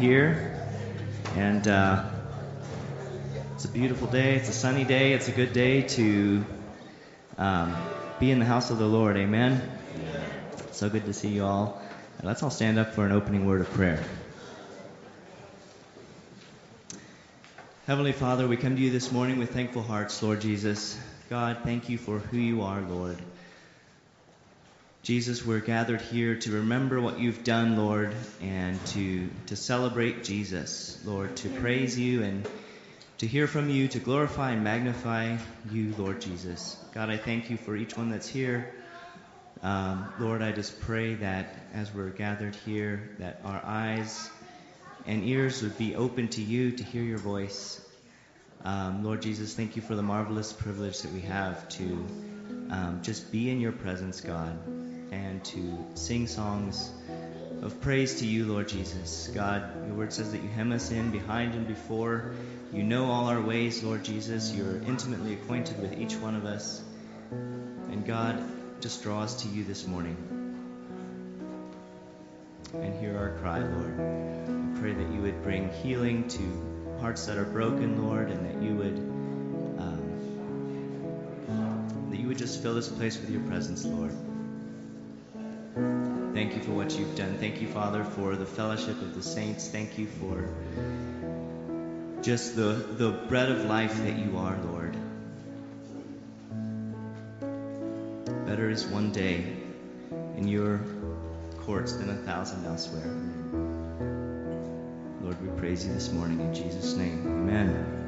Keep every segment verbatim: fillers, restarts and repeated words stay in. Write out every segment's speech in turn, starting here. here, and uh, it's a beautiful day. It's a sunny day. It's a good day to um, be in the house of the Lord. Amen? Amen. So good to see you all. And let's all stand up for an opening word of prayer. Heavenly Father, we come to you this morning with thankful hearts, Lord Jesus. God, thank you for who you are, Lord. Jesus, we're gathered here to remember what you've done, Lord, and to, to celebrate Jesus, Lord, to praise you and to hear from you, to glorify and magnify you, Lord Jesus. God, I thank you for each one that's here. Um, Lord, I just pray that as we're gathered here, that our eyes and ears would be open to you to hear your voice. Um, Lord Jesus, thank you for the marvelous privilege that we have to um, just be in your presence, God, and to sing songs of praise to you, Lord Jesus. God, your word says that you hem us in behind and before. You know all our ways, Lord Jesus. You're intimately acquainted with each one of us. And God, just draw us to you this morning. And hear our cry, Lord. I pray that you would bring healing to hearts that are broken, Lord, and that you would um, that you would just fill this place with your presence, Lord. Thank you for what you've done. Thank you, Father, for the fellowship of the saints. Thank you for just the, the bread of life that you are, Lord. Better is one day in your courts than a thousand elsewhere. Lord, we praise you this morning in Jesus' name. Amen.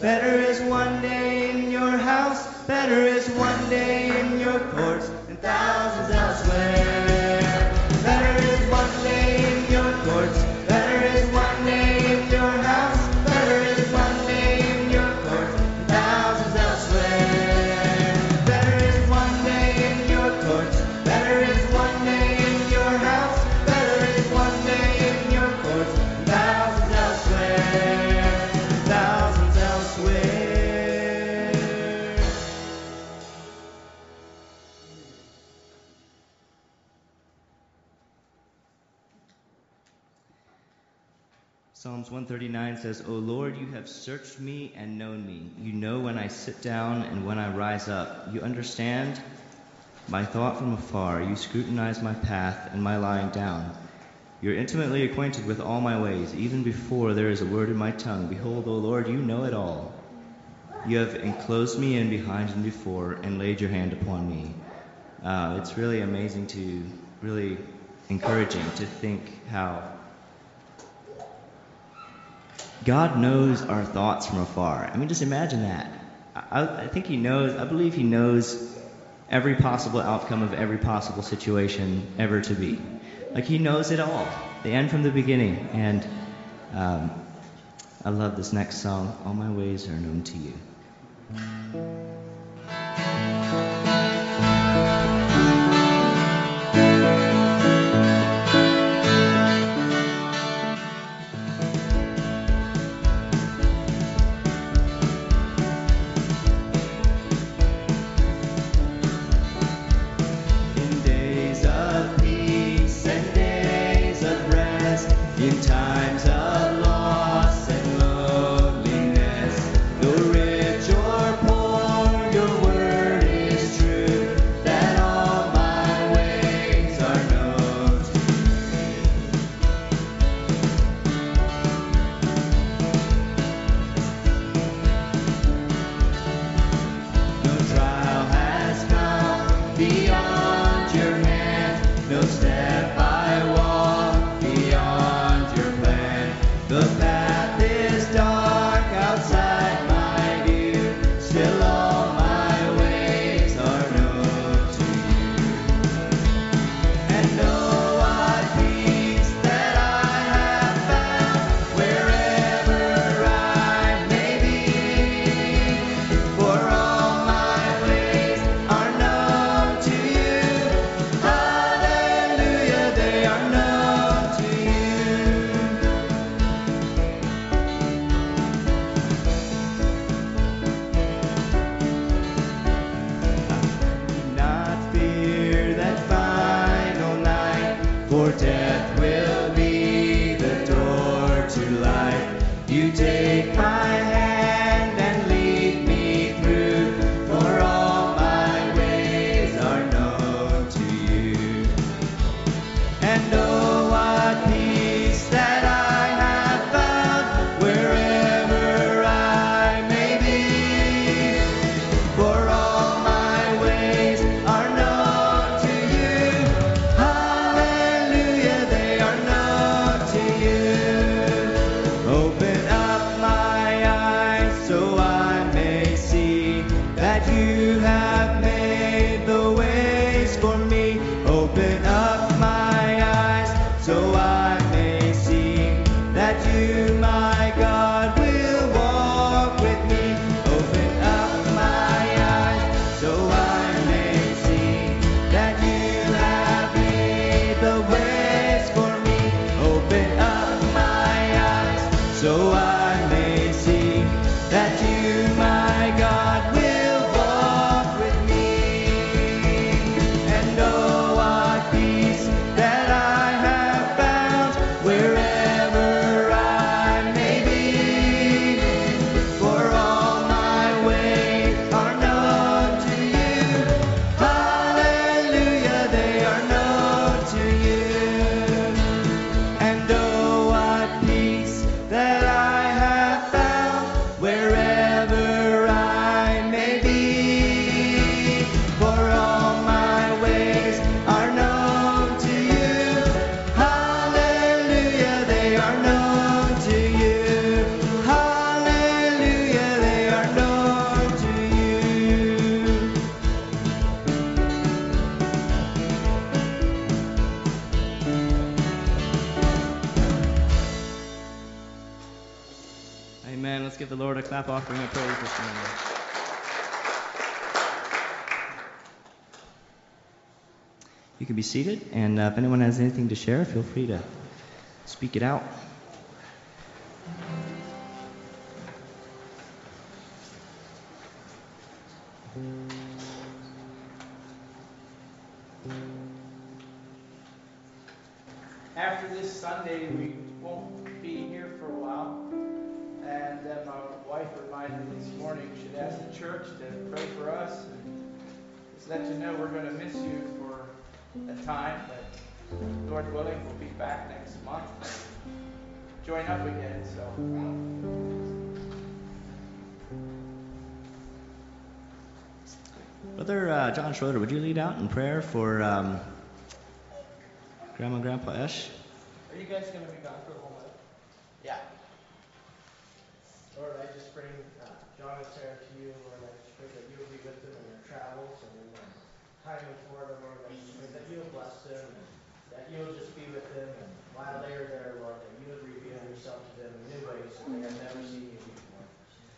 Better is one day in your house, better is one Psalms one thirty-nine says, O Lord, you have searched me and known me. You know when I sit down and when I rise up. You understand my thought from afar. You scrutinize my path and my lying down. You're intimately acquainted with all my ways, even before there is a word in my tongue. Behold, O Lord, you know it all. You have enclosed me in behind and before, and laid your hand upon me. Uh, it's really amazing to, really encouraging to think how God knows our thoughts from afar. I mean, just imagine that. I, I think he knows, I believe he knows every possible outcome of every possible situation ever to be. Like, he knows it all, the end from the beginning. And um, I love this next song, All My Ways Are Known to You. Offering a praise this morning. You can be seated, and uh, if anyone has anything to share, feel free to speak it out. After this Sunday, we won't be here for the church to pray for us and just let you know we're going to miss you for a time, but Lord willing, we'll be back next month. Join up again, so. Brother uh, John Schroeder, would you lead out in prayer for um, Grandma and Grandpa Esch? Are you guys going to be gone for a whole month? Yeah. Lord, I just bring uh, John and Sarah to you, Lord. I just pray that you'll be with them in their travels and in their time in Florida, Lord. I just pray that you'll bless them and that you'll just be with them. And while they are there, Lord, that you would reveal yourself to them in new ways that they have never seen you before.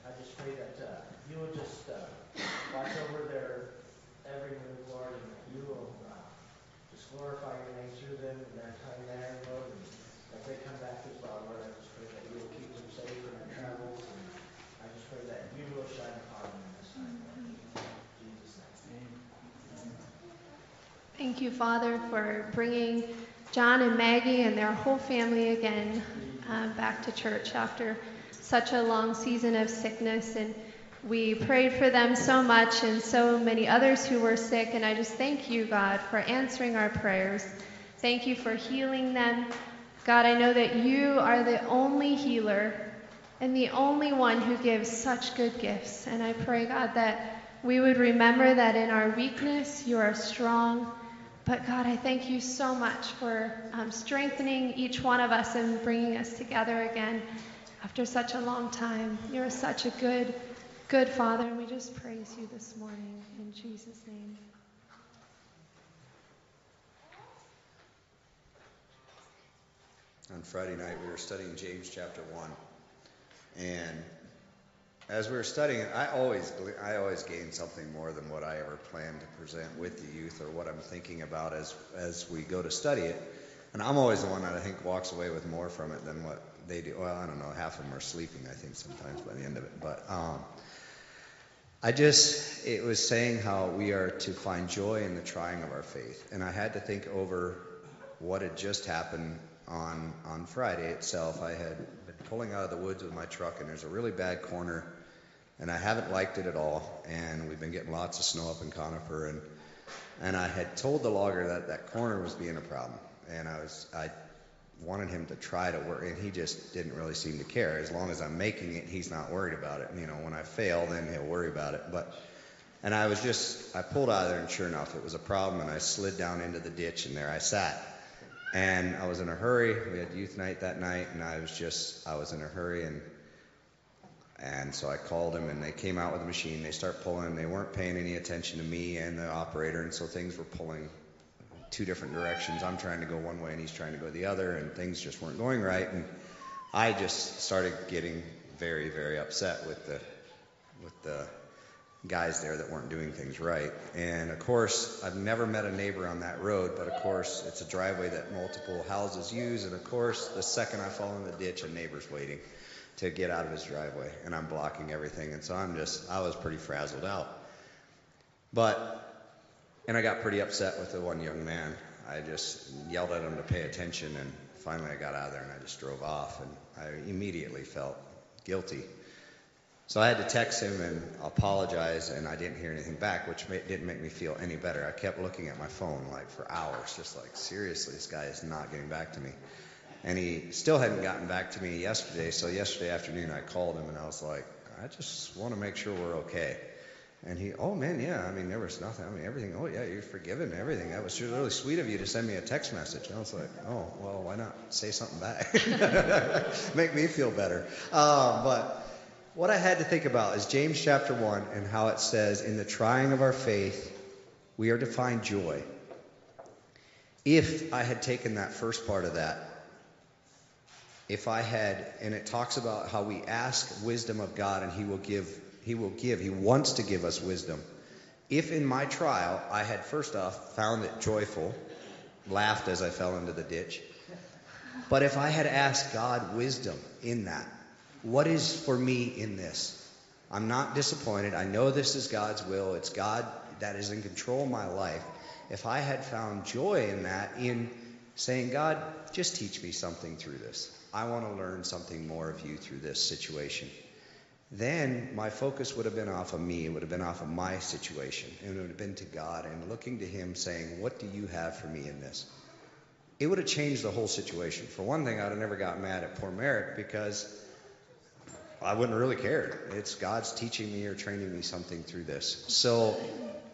I just pray that uh, you will just uh, watch over their every move, Lord, and that you will uh, just glorify your name through them and their time there, Lord. And that they come back as well, Lord. I just pray that you will keep them safe in their travels. And I just pray that you will shine upon them this time, Lord. In Jesus' name. Amen. Thank you, Father, for bringing John and Maggie and their whole family again uh, back to church after such a long season of sickness, and we prayed for them so much and so many others who were sick, and I just thank you, God, for answering our prayers. Thank you for healing them. God, I know that you are the only healer and the only one who gives such good gifts, and I pray, God, that we would remember that in our weakness you are strong. But God, I thank you so much for um, strengthening each one of us and bringing us together again after such a long time. You're such a good, good Father, and we just praise you this morning in Jesus' name. On Friday night, we were studying James chapter one, and as we were studying it, I always, I always gain something more than what I ever planned to present with the youth or what I'm thinking about as as we go to study it. And I'm always the one that I think walks away with more from it than what they do. Well, I don't know. Half of them are sleeping, I think, sometimes by the end of it. But um, I just, it was saying how we are to find joy in the trying of our faith. And I had to think over what had just happened on, on Friday itself. I had been pulling out of the woods with my truck, and there's a really bad corner. And I haven't liked it at all, and we've been getting lots of snow up in Conifer, and and I had told the logger that that corner was being a problem, and I was I wanted him to try to work, and he just didn't really seem to care. As long as I'm making it, he's not worried about it. You know, when I fail, then he'll worry about it. But and I was just I pulled out of there, and sure enough, it was a problem, and I slid down into the ditch, and there I sat. And I was in a hurry. We had youth night that night, and I was just I was in a hurry, and. And so I called them, and they came out with a machine. They start pulling, and they weren't paying any attention to me and the operator, and so things were pulling two different directions. I'm trying to go one way, and he's trying to go the other, and things just weren't going right. And I just started getting very, very upset with the with the guys there that weren't doing things right. And, of course, I've never met a neighbor on that road, but, of course, it's a driveway that multiple houses use, and, of course, the second I fall in the ditch, a neighbor's waiting to get out of his driveway, and I'm blocking everything, and so I'm just, I was pretty frazzled out. But, and I got pretty upset with the one young man. I just yelled at him to pay attention, and finally I got out of there, and I just drove off, and I immediately felt guilty. So I had to text him and apologize, and I didn't hear anything back, which ma- didn't make me feel any better. I kept looking at my phone, like, for hours, just like, seriously, this guy is not getting back to me. And he still hadn't gotten back to me yesterday, so yesterday afternoon I called him, and I was like, I just want to make sure we're okay. And he, oh, man, yeah, I mean, there was nothing. I mean, everything, oh, yeah, you're forgiven, everything. That was really sweet of you to send me a text message. And I was like, oh, well, why not say something back? Make me feel better. Uh, but what I had to think about is James chapter one and how it says, in the trying of our faith, we are to find joy. If I had taken that first part of that, If I had, and it talks about how we ask wisdom of God and he will give, he will give, he wants to give us wisdom. If in my trial, I had first off found it joyful, laughed as I fell into the ditch. But if I had asked God wisdom in that, what is for me in this? I'm not disappointed. I know this is God's will. It's God that is in control of my life. If I had found joy in that, in saying, God, just teach me something through this. I want to learn something more of you through this situation. then my focus would have been off of me. It would have been off of my situation. And it would have been to God and looking to him saying, what do you have for me in this? It would have changed the whole situation. For one thing, I would have never got mad at poor Merrick because I wouldn't really care. It's God's teaching me or training me something through this. So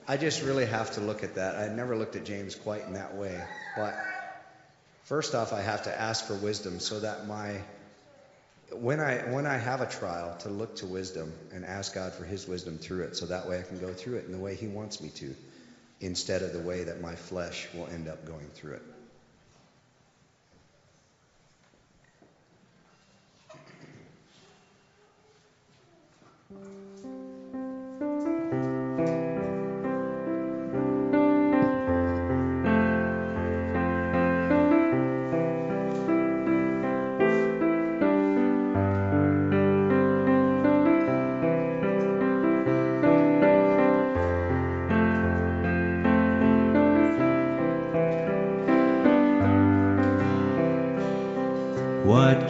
I just really have to look at that. I never looked at James quite in that way. But first off, I have to ask for wisdom so that my... When I when I have a trial, to look to wisdom and ask God for his wisdom through it, so that way I can go through it in the way he wants me to, instead of the way that my flesh will end up going through it.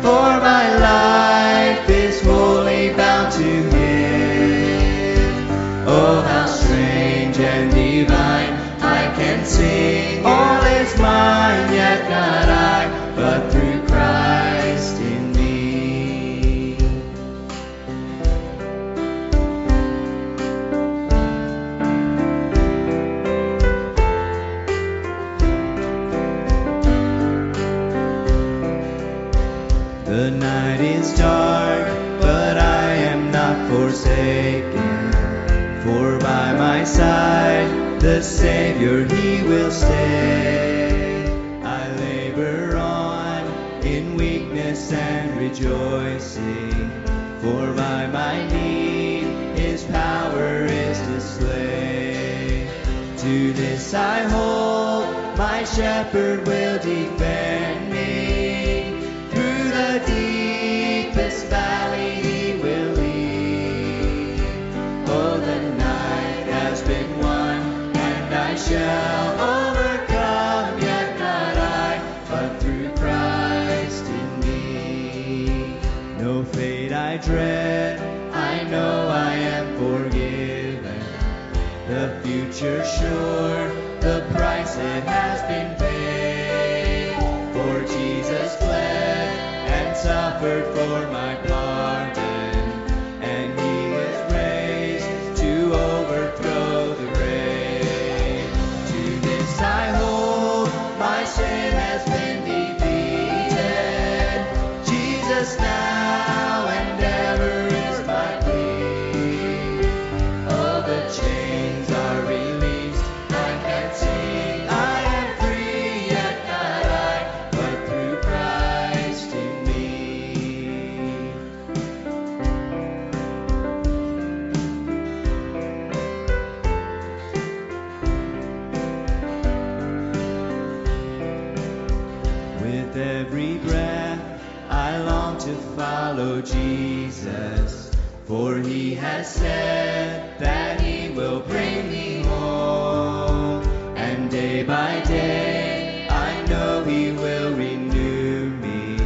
For my life is wholly bound to him. Oh, how strange and divine, I can sing. All is mine, yet not I, but through Christ in me. The night is dark, but I am not forsaken, for by my side the Savior, he will stay. I labor on in weakness and rejoicing, for by my need his power is displayed. To this I hold, my shepherd will defend me. This valley he will lead. Oh, the night has been won, and I shall overcome, yet not I, but through Christ in me. No fate I dread, I know I am forgiven. The future sure, the price it has been paid. For Jesus fled and suffered for my pardon, and he was raised to overthrow the grave. To this I hold, my sin has been defeated. Jesus now and ever is my plea. All the chains are released, I can sing. I am free, yet not I, but through Christ in me. With every breath, I long to follow Jesus, for he has said that he will bring me home. And day by day, I know he will renew me,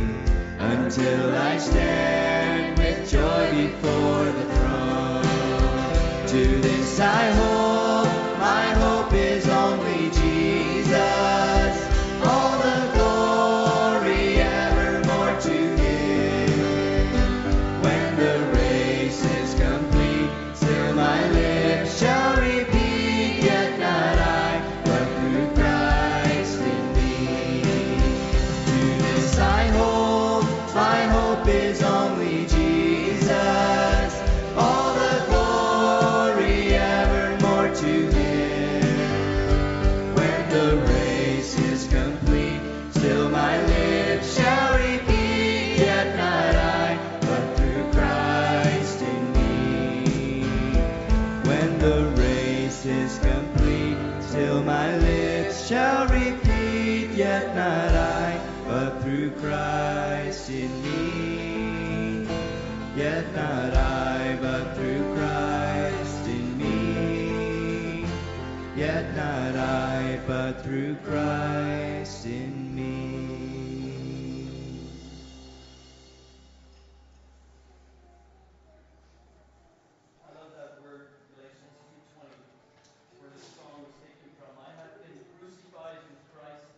until I stand with joy before the throne. To this I hold, my hope is only Jesus. All the glory evermore to give. When the race is complete, still my lips shall repeat, yet not I, but through Christ in me. To this I hold, my hope is only Jesus. All the glory Yet not I, but through Christ in me. Yet not I, but through Christ in me. I love that word, Galatians two twenty, where this song was taken from. I have been crucified with Christ,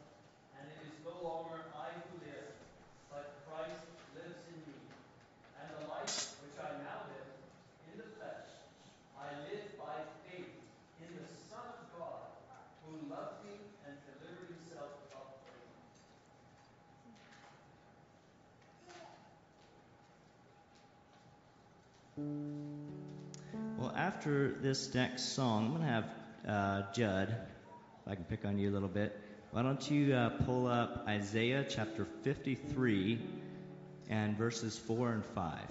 and it is no longer I who live, but Christ lives in me. And the life which I now live in the flesh, I live by faith in the Son of God, who loved me and delivered himself up for me. Well, after this next song, I'm going to have uh, Judd, if I can pick on you a little bit. Why don't you uh, pull up Isaiah chapter fifty-three. And verses four and five.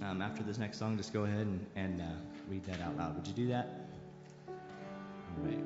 Um, after this next song, just go ahead and, and uh, read that out loud. Would you do that? All right.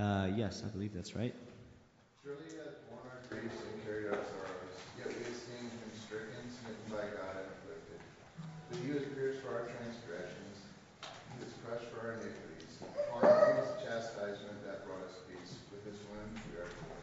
Uh, yes, I believe that's right. Surely he hath borne our griefs and carried our sorrows, yet we esteemed him stricken, smitten by God, and afflicted. But he was pierced for our transgressions, he was crushed for our iniquities. Upon him was the chastisement that brought us peace, with his wounds we are healed.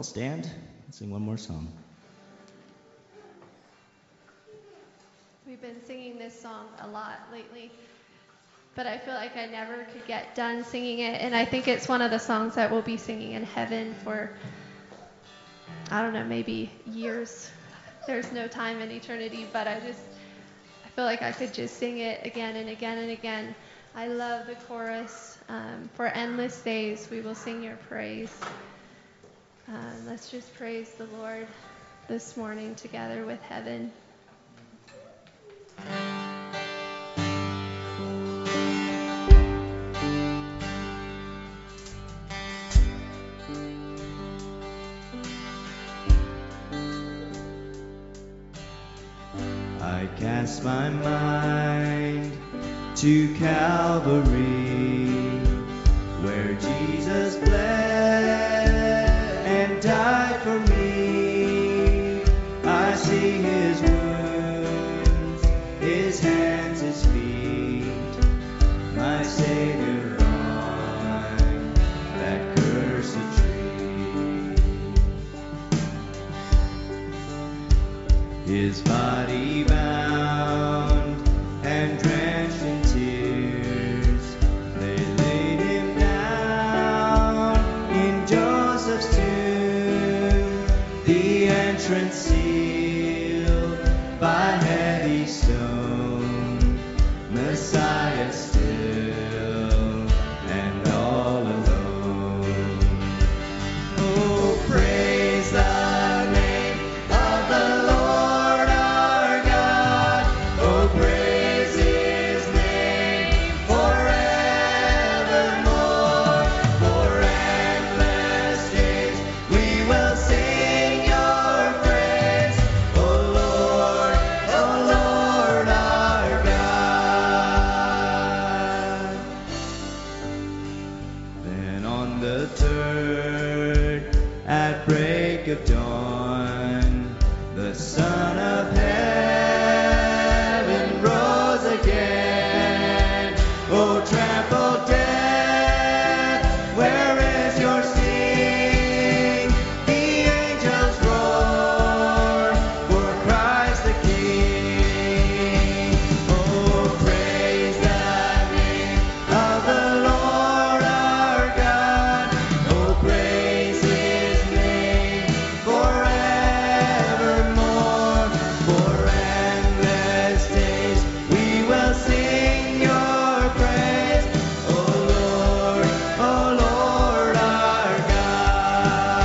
Stand and sing one more song. We've been singing this song a lot lately, but I feel like I never could get done singing it, and I think it's one of the songs that we'll be singing in heaven for, I don't know, maybe years. There's no time in eternity, but I just, I feel like I could just sing it again and again and again. I love the chorus. Um, for endless days, we will sing your praise. Um, let's just praise the Lord this morning together with heaven. I cast my mind to Calvary, where Jesus bled and died for me. I see his wounds, his hands, his feet, my Savior on that cursed tree. His body bound and drenched in sealed by heavy stone, Messiah still and all alone. Oh, praise the name of the Lord our God. Oh, praise his name forevermore. For endless days we will sing your of dawn. The Son of Heaven rose again. Oh, trample death, where is your sting? The angels roar for Christ the King. Oh, praise the name of the Lord our God. Oh, praise his name forevermore, for endless days we will sing your praise, O Lord, O Lord our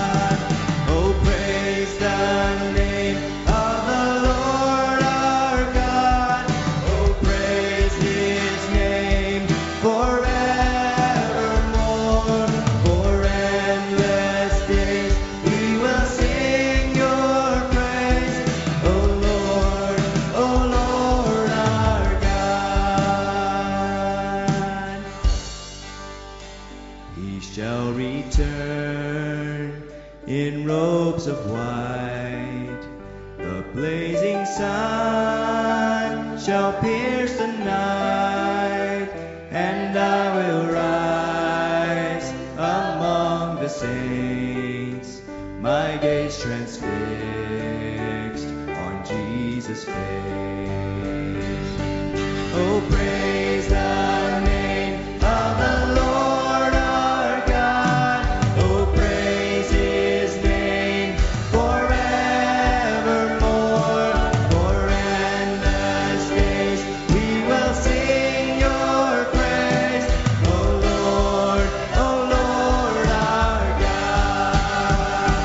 God. Oh, praise the name of the Lord our God. Oh, praise his name forevermore, for endless days we will sing your praise, O Lord, O Lord our God. He shall return in robes of white, the blazing sun shall pierce the night, and I will rise among the saints, my gaze transfixed on Jesus' face. Oh, praise the name of the Lord our God. Oh, praise his name forevermore. For endless days we will sing your praise, O Lord, O Lord our God.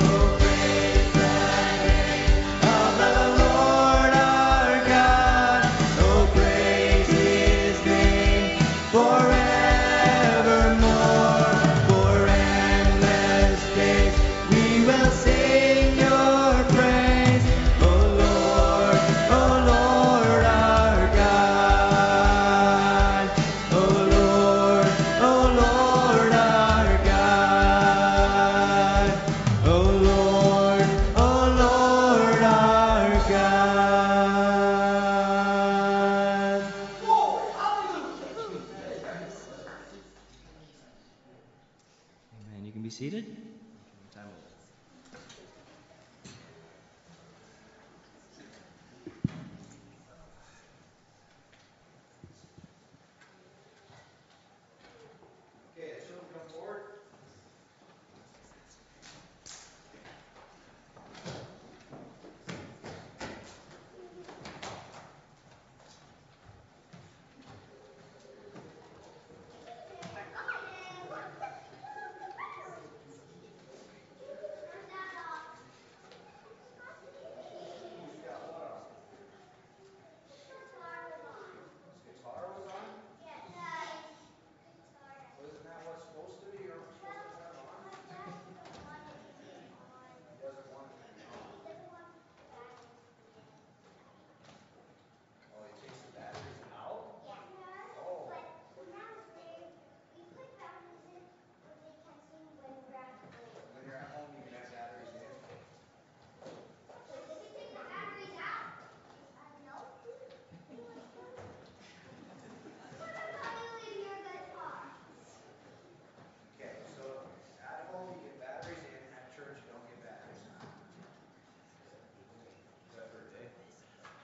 Oh, praise the name of the Lord our God. Oh, praise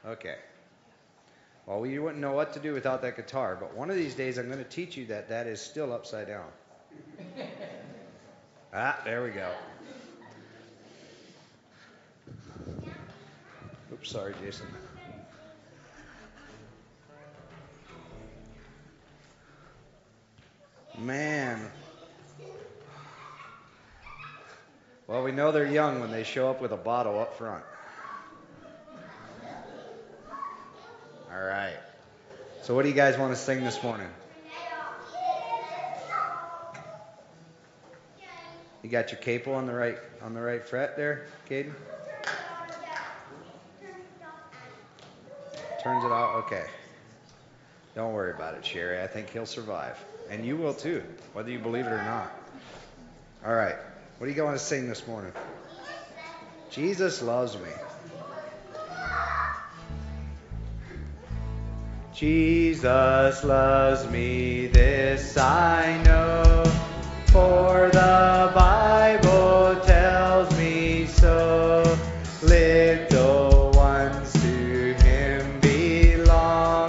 Okay. Well, you wouldn't know what to do without that guitar, but one of these days I'm going to teach you that that is still upside down. Ah, there we go. Oops, sorry, Jason. Man. Well, we know they're young when they show up with a bottle up front. All right. So what do you guys want to sing this morning? You got your capo on the right on the right fret there, Caden? Turns it out, okay. Don't worry about it, Sherry. I think he'll survive. And you will too, whether you believe it or not. All right. What do you want to sing this morning? Jesus loves me. Jesus loves me, this I know, for the Bible tells me so. Little ones to him belong.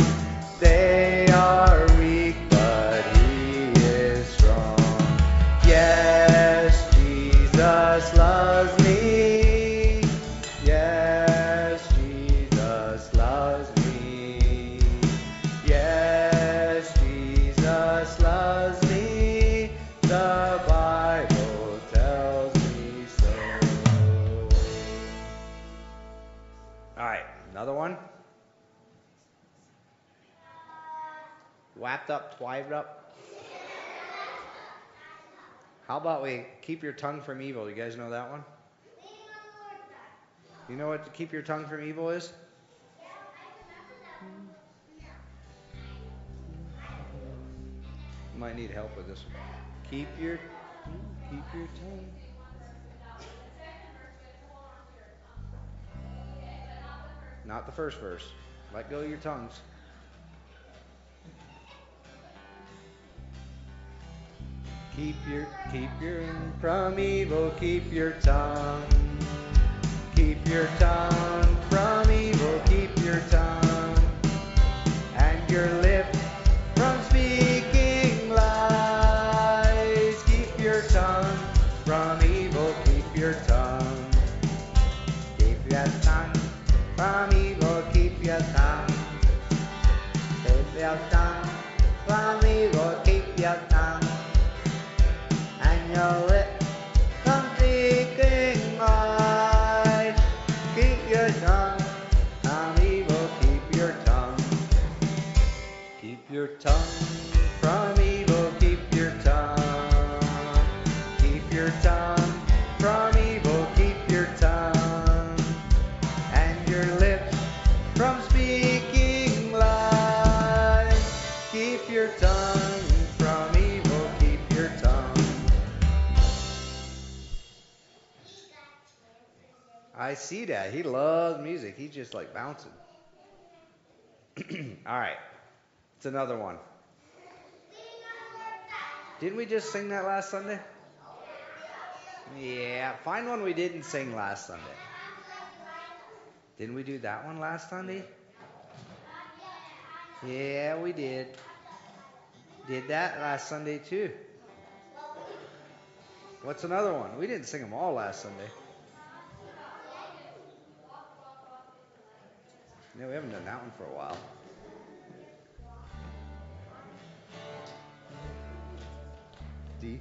They are weak, but he is strong. Yes, Jesus loves me. Yes, Jesus loves me. Yes, Jesus loves me, the Bible tells me so. All right, another one. Whapped up, twived up. How about we keep your tongue from evil? You guys know that one? You know what to keep your tongue from evil is? Might need help with this one. Keep your, keep your tongue. Not the first verse. Let go of your tongues. Keep your, keep your from evil. Keep your tongue. Keep your tongue from evil. Keep your tongue and your lips from speaking. From evil, keep your tongue. Keep your tongue. From evil, keep your tongue. And your lips from speaking lies. Keep your tongue. From evil, keep your tongue. Keep your tongue. From evil, keep your tongue. Keep your tongue. From evil, keep your tongue. From speaking lies, keep your tongue. From evil, keep your tongue. I see that. He loves music. He's just like bouncing. All right. It's another one. Didn't we just sing that last Sunday? Yeah. Find one we didn't sing last Sunday. Didn't we do that one last Sunday? Yeah, we did. Did that last Sunday too. What's another one? We didn't sing them all last Sunday. No, we haven't done that one for a while. D.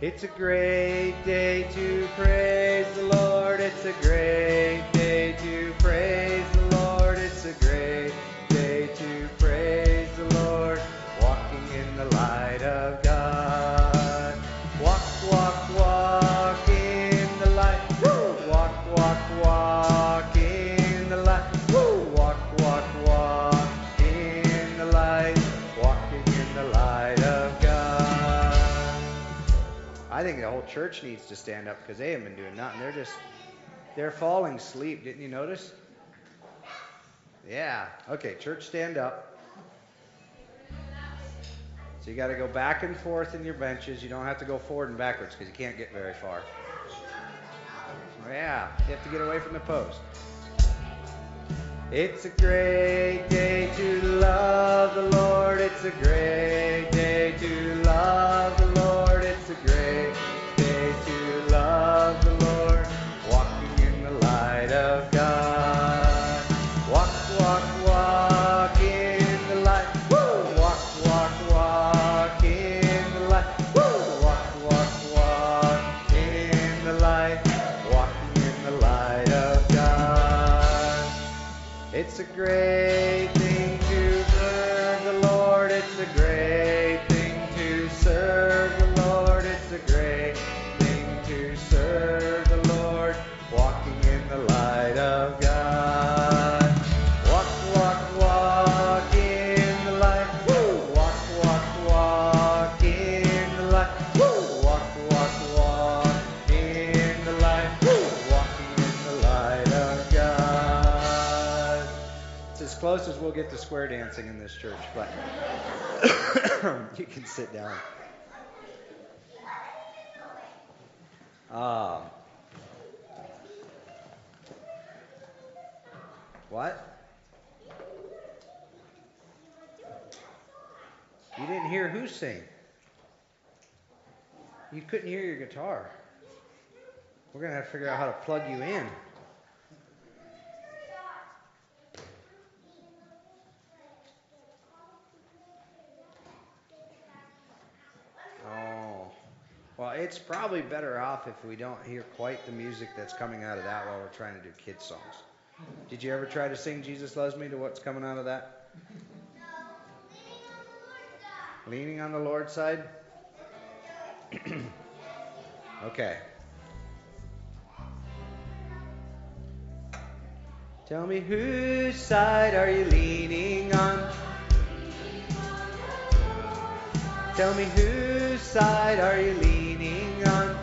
It's a great day to praise the Lord. It's a great day to praise the Lord. It's a great day to praise the Lord. Walking in the light of God. Walk, walk, walk in the light. Woo! Walk, walk, walk in the light. Woo! Walk, walk, walk in the light. Walking in the light of God. I think the whole church needs to stand up because they haven't been doing nothing. They're just, they're falling asleep. Didn't you notice? Yeah. Okay, church, stand up. So you got to go back and forth in your benches. You don't have to go forward and backwards because you can't get very far. Yeah, you have to get away from the post. It's a great day to love the Lord. It's a great day to love the Lord. It's a great day to love the Lord. Walking in the light of God. Walk, walk, walk in the light. Woo! Walk, walk, walk in the light. Woo! Walk, walk, walk in the light. Walking in the light of God. It's a great thing to serve the Lord. It's a great thing to serve the Lord. It's a great thing to serve the Lord. Walking in the light of God. Walk, walk, walk in the light. Woo! Walk, walk, walk in the light. Woo! Walk, walk, walk in the light. Woo! Walking in the light of God. It's as close as we'll get to square dancing in this church, but you can sit down. Um, what? You didn't hear who sing? You couldn't hear your guitar. We're going to have to figure out how to plug you in. Oh. Well, it's probably better off if we don't hear quite the music that's coming out of that while we're trying to do kids' songs. Did you ever try to sing Jesus Loves Me to what's coming out of that? Leaning on the Lord's side? Okay. Tell me, whose side are you leaning on? Tell me, whose side are you leaning on?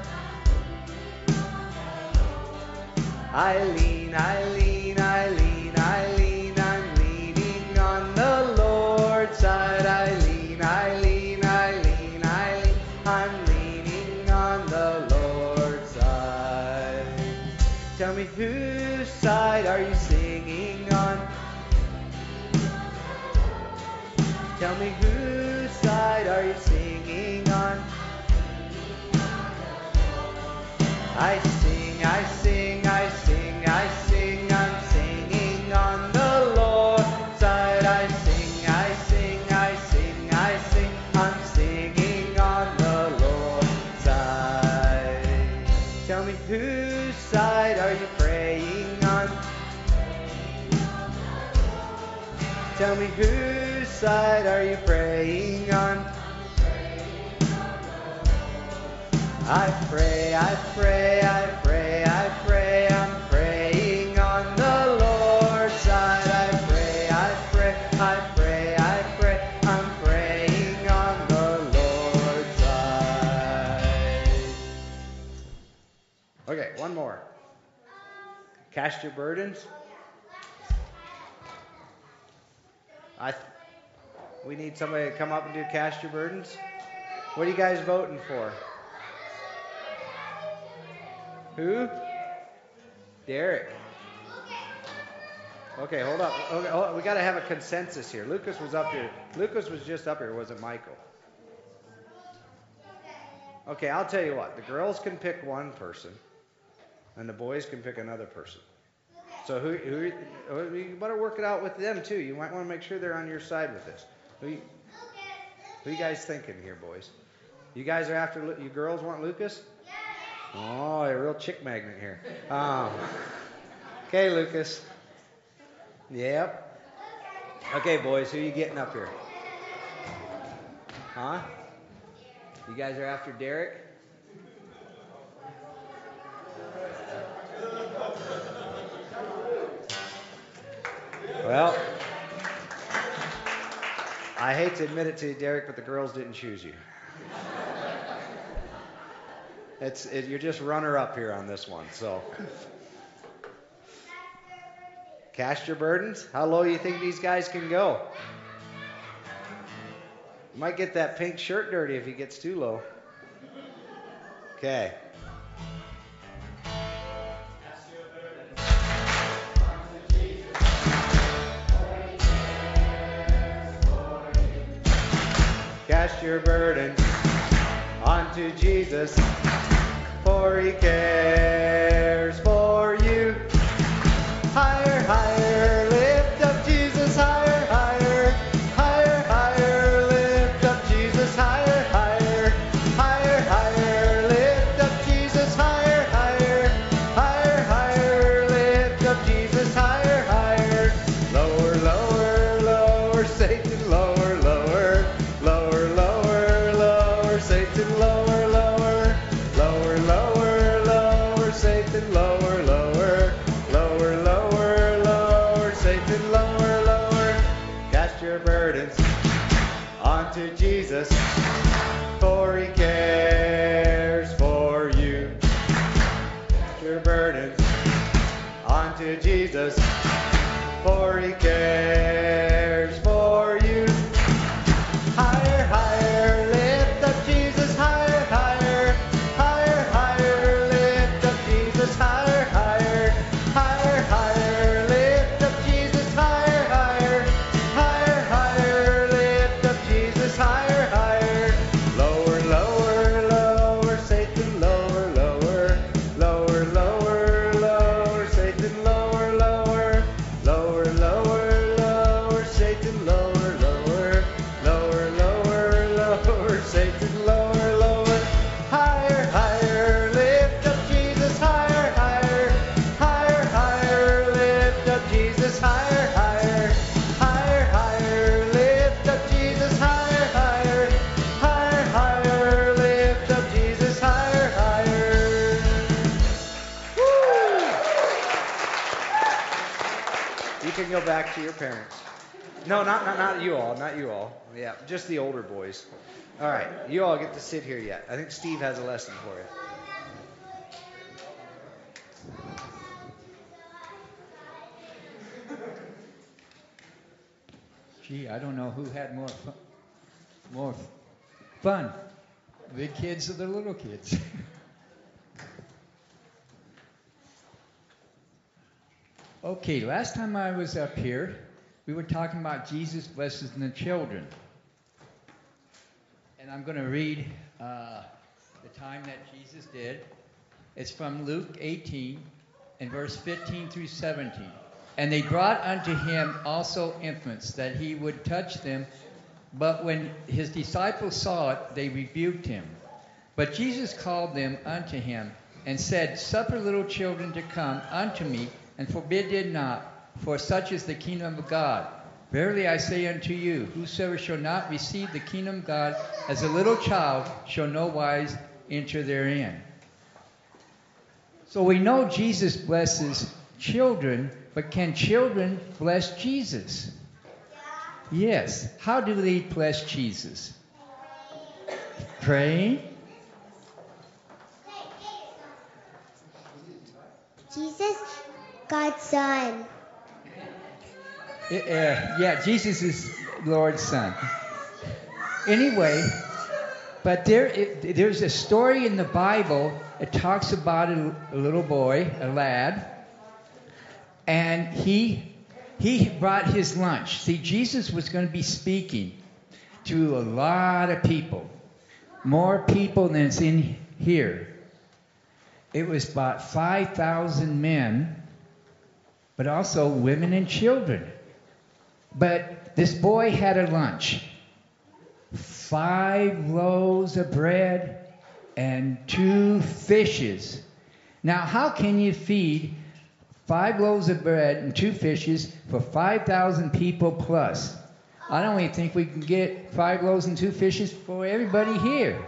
I lean, I lean, I lean, I lean, I'm leaning on the Lord's side. I lean, I lean, I lean, I lean, I'm leaning on the Lord's side. Tell me, whose side are you singing on? Tell me, whose side are you singing on? I sing, I sing, I sing, I sing, I'm singing on the Lord's side. I sing, I sing, I sing, I sing, I'm singing on the Lord's side. Tell me, whose side are you praying on? Tell me, whose side are you praying on? I pray, I pray, I pray, I pray, I'm praying on the Lord's side. I pray, I pray, I pray, I pray, I'm praying on the Lord's side. Okay, one more. Cast your burdens. I. Th- we need somebody to come up and do cast your burdens. What are you guys voting for? Who? Derek. Okay, hold up. Okay, hold up. We got to have a consensus here. Lucas was up here. Lucas was just up here, wasn't Michael? Okay, I'll tell you what. The girls can pick one person, and the boys can pick another person. So who? who, who you better work it out with them too. You might want to make sure they're on your side with this. Who? Who you guys thinking here, boys? You guys are after. You girls want Lucas? Oh, a real chick magnet here. Um, okay, Lucas. Yep. Okay, boys, who are you getting up here? Huh? You guys are after Derek? Well, I hate to admit it to you, Derek, but the girls didn't choose you. It's, it, you're just runner-up here on this one, so. Cast your burdens. How low do you think these guys can go? You might get that pink shirt dirty if he gets too low. Okay. Cast your burdens. cast your burdens onto Jesus, for he cares for you. Higher, higher, lift up Jesus, higher, higher, higher, higher, lift up Jesus, higher, higher, higher, higher, lift up Jesus, higher, higher, higher, higher, lift up Jesus, higher, higher, lower, lower, lower, Satan, lower, lower, lower, lower, lower, Satan, lower, lower, lower, lower, lower, Satan, lower, lower. Lower, lower, cast your burdens onto Jesus, for he cares for you. Cast your burdens onto Jesus, for he cares for you. Higher, higher, lift up Jesus, higher, higher, higher, higher, lift up Jesus, higher, higher, higher, higher, lift back to your parents. No, not, not not you all, not you all. Yeah, just the older boys. All right, you all get to sit here yet. I think Steve has a lesson for you. Gee, I don't know who had more fun, more fun, the kids or the little kids. Okay, last time I was up here, we were talking about Jesus blesses the children. And I'm going to read uh, the time that Jesus did. It's from Luke eighteen and verse fifteen through seventeen. And they brought unto him also infants, that he would touch them. But when his disciples saw it, they rebuked him. But Jesus called them unto him and said, Suffer little children to come unto me, and forbid it not, for such is the kingdom of God. Verily I say unto you, whosoever shall not receive the kingdom of God as a little child shall no wise enter therein. So we know Jesus blesses children, but can children bless Jesus? Yes. How do they bless Jesus? Praying. Jesus, God's son. Uh, yeah, Jesus is Lord's son. Anyway, but there, it, there's a story in the Bible that talks about a, a little boy, a lad, and he he brought his lunch. See, Jesus was going to be speaking to a lot of people, more people than's in here. It was about five thousand men, but also women and children. But this boy had a lunch. Five loaves of bread and two fishes. Now, how can you feed five loaves of bread and two fishes for five thousand people plus? I don't even think we can get five loaves and two fishes for everybody here.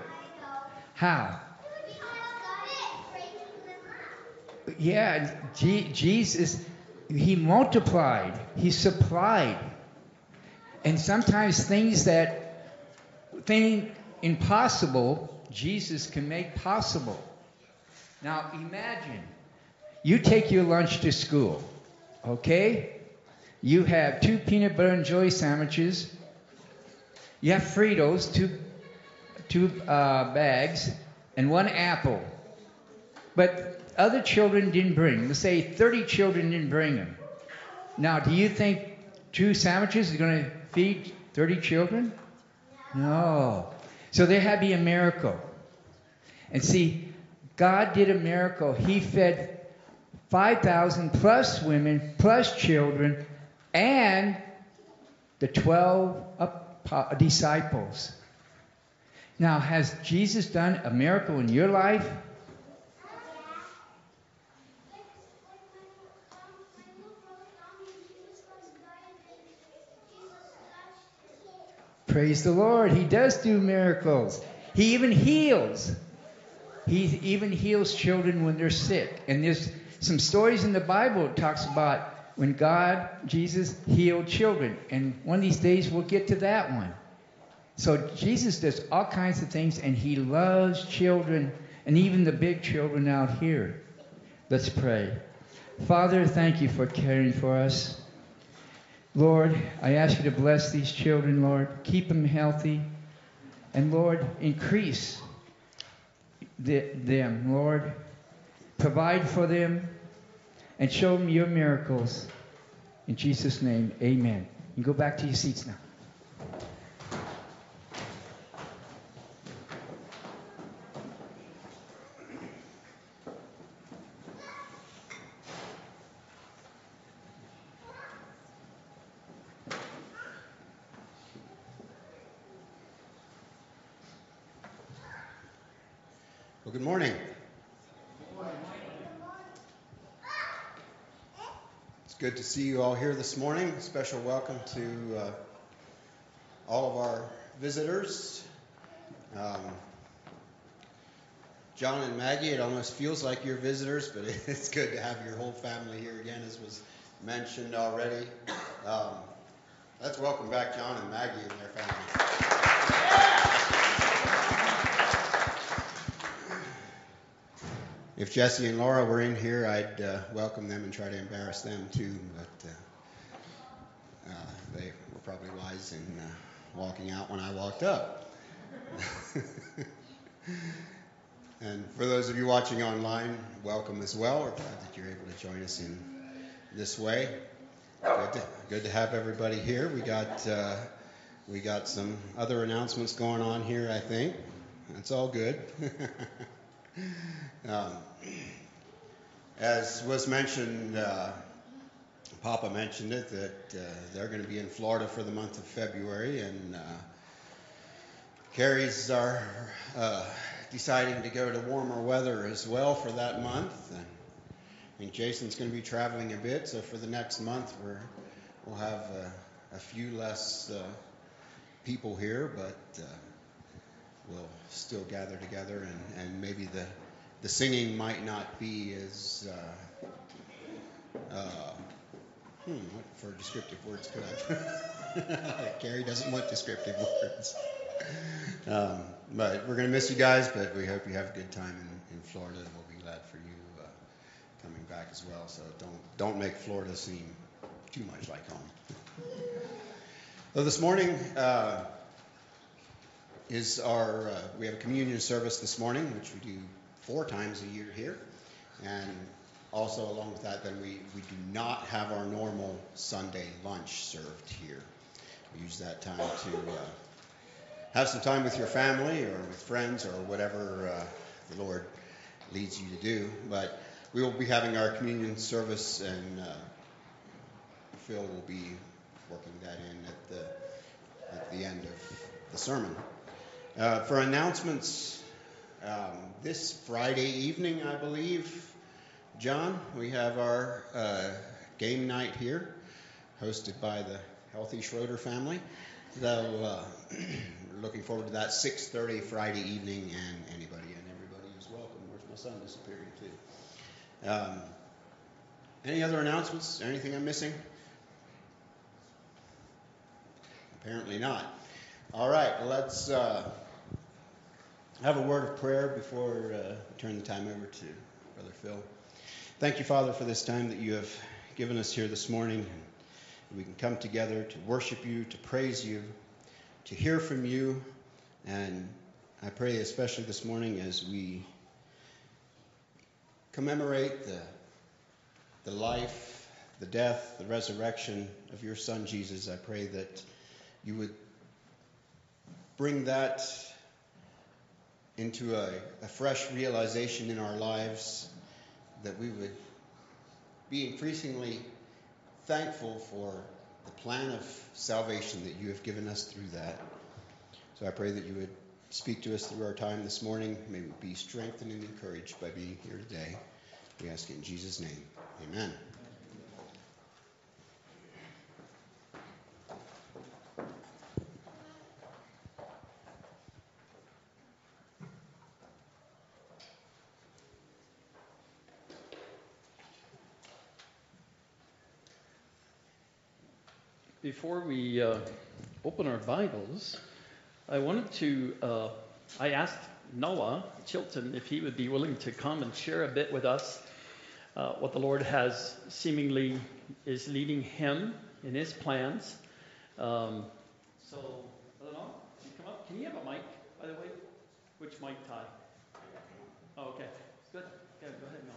How? Yeah, G- Jesus... He multiplied. He supplied. And sometimes things that seem impossible, Jesus can make possible. Now imagine, you take your lunch to school, okay? You have two peanut butter and jelly sandwiches. You have Fritos, two, two uh, bags, and one apple. But other children didn't bring. Let's say thirty children didn't bring them. Now, do you think two sandwiches are going to feed thirty children? No. So there had to be a miracle. And see, God did a miracle. He fed five thousand plus women, plus children, and the twelve disciples. Now, has Jesus done a miracle in your life? Praise the Lord. He does do miracles. He even heals. He even heals children when they're sick. And there's some stories in the Bible that talks about when God, Jesus, healed children. And one of these days we'll get to that one. So Jesus does all kinds of things, and he loves children, and even the big children out here. Let's pray. Father, thank you for caring for us. Lord, I ask you to bless these children, Lord. Keep them healthy. And, Lord, increase the, them, Lord. Provide for them and show them your miracles. In Jesus' name, amen. You go back to your seats now. Good morning. It's good to see you all here this morning. A special welcome to uh, all of our visitors. Um, John and Maggie, it almost feels like you're visitors, but it's good to have your whole family here again, as was mentioned already. Um, let's welcome back John and Maggie and their families. If Jesse and Laura were in here, I'd uh, welcome them and try to embarrass them too, but uh, uh, they were probably wise in uh, walking out when I walked up. And for those of you watching online, welcome as well. We're glad that you're able to join us in this way. Good to, good to have everybody here. We got uh, we got some other announcements going on here, I think. That's all good. Um, as was mentioned, uh, Papa mentioned it, that uh, they're going to be in Florida for the month of February, and uh, Carrie's are uh, deciding to go to warmer weather as well for that month, and I think Jason's going to be traveling a bit, so for the next month we're, we'll have uh, a few less uh, people here, but uh, we'll still gather together, and, and maybe the, the singing might not be as, uh, uh, hmm, what for descriptive words could I? Gary doesn't want descriptive words. Um, but we're going to miss you guys, but we hope you have a good time in, in Florida, and we'll be glad for you uh, coming back as well. So don't, don't make Florida seem too much like home. So this morning, uh, is our, uh, we have a communion service this morning, which we do four times a year here, and also along with that, then we, we do not have our normal Sunday lunch served here. We use that time to uh, have some time with your family or with friends or whatever uh, the Lord leads you to do, but we will be having our communion service, and uh, Phil will be working that in at the, at the end of the sermon. Uh, for announcements, um, this Friday evening, I believe, John, we have our uh, game night here, hosted by the Healthy Schroeder family. So uh, we're looking forward to that, six thirty Friday evening, and anybody and everybody is welcome. Where's my son disappearing too? Um, any other announcements? Anything I'm missing? Apparently not. All right, let's... Uh, have a word of prayer before uh, I turn the time over to Brother Phil. Thank you, Father, for this time that you have given us here this morning. We can come together to worship you, to praise you, to hear from you. And I pray especially this morning as we commemorate the, the life, the death, the resurrection of your Son, Jesus. I pray that you would bring that into a, a fresh realization in our lives that we would be increasingly thankful for the plan of salvation that you have given us through that. So I pray that you would speak to us through our time this morning. May we be strengthened and encouraged by being here today. We ask it in Jesus' name. Amen. Before we uh, open our Bibles, I wanted to, uh, I asked Noah Chilton if he would be willing to come and share a bit with us uh, what the Lord has seemingly is leading him in his plans. Um, so, I don't know, can you come up? Can you have a mic, by the way? Which mic, Ty? Oh, okay. Good. Okay, go ahead, Noah.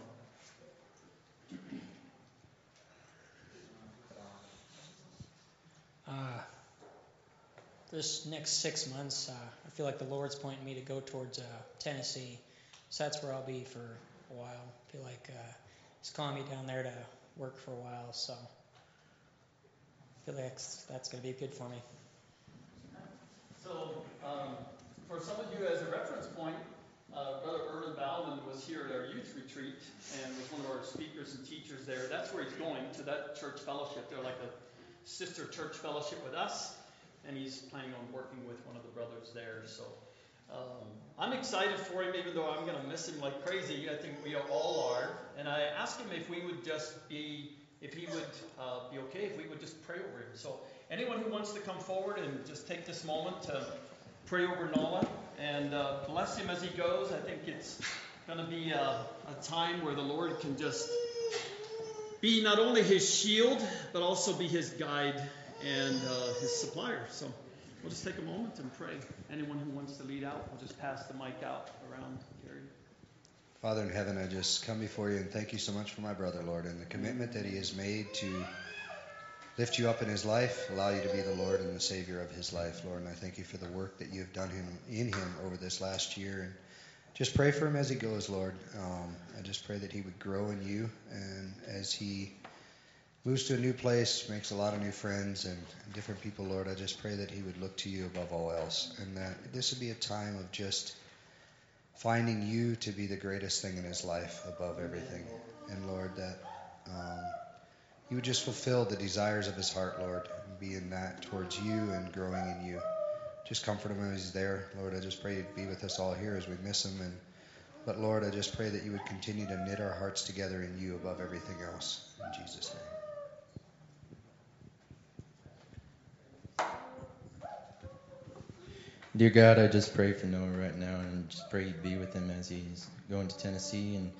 Uh, this next six months, uh, I feel like the Lord's pointing me to go towards uh, Tennessee, so that's where I'll be for a while. I feel like uh, He's calling me down there to work for a while, so I feel like that's, that's going to be good for me. So, um, for some of you, as a reference point, uh, Brother Erwin Baldwin was here at our youth retreat and was one of our speakers and teachers there. That's where he's going, to that church fellowship. They're like a sister church fellowship with us, and he's planning on working with one of the brothers there. So um, I'm excited for him, even though I'm going to miss him like crazy. I think we all are. And I asked him if we would just be, if he would uh, be okay, if we would just pray over him. So anyone who wants to come forward and just take this moment to pray over Noah and uh, bless him as he goes. I think it's going to be a, a time where the Lord can just be not only his shield, but also be his guide and uh, his supplier. So we'll just take a moment and pray. Anyone who wants to lead out, we'll just pass the mic out around. Gary. Father in heaven, I just come before you and thank you so much for my brother, Lord, and the commitment that he has made to lift you up in his life, allow you to be the Lord and the Savior of his life, Lord. And I thank you for the work that you have done him, in him over this last year. And just pray for him as he goes, Lord. Um, I just pray that he would grow in you, and as he moves to a new place, makes a lot of new friends and different people, Lord, I just pray that he would look to you above all else, and that this would be a time of just finding you to be the greatest thing in his life above everything. And, Lord, that um, you would just fulfill the desires of his heart, Lord, and be in that towards you and growing in you. Just comfort him as he's there. Lord, I just pray you'd be with us all here as we miss him. And But, Lord, I just pray that you would continue to knit our hearts together in you above everything else. In Jesus' name. Dear God, I just pray for Noah right now, and just pray you'd be with him as he's going to Tennessee, and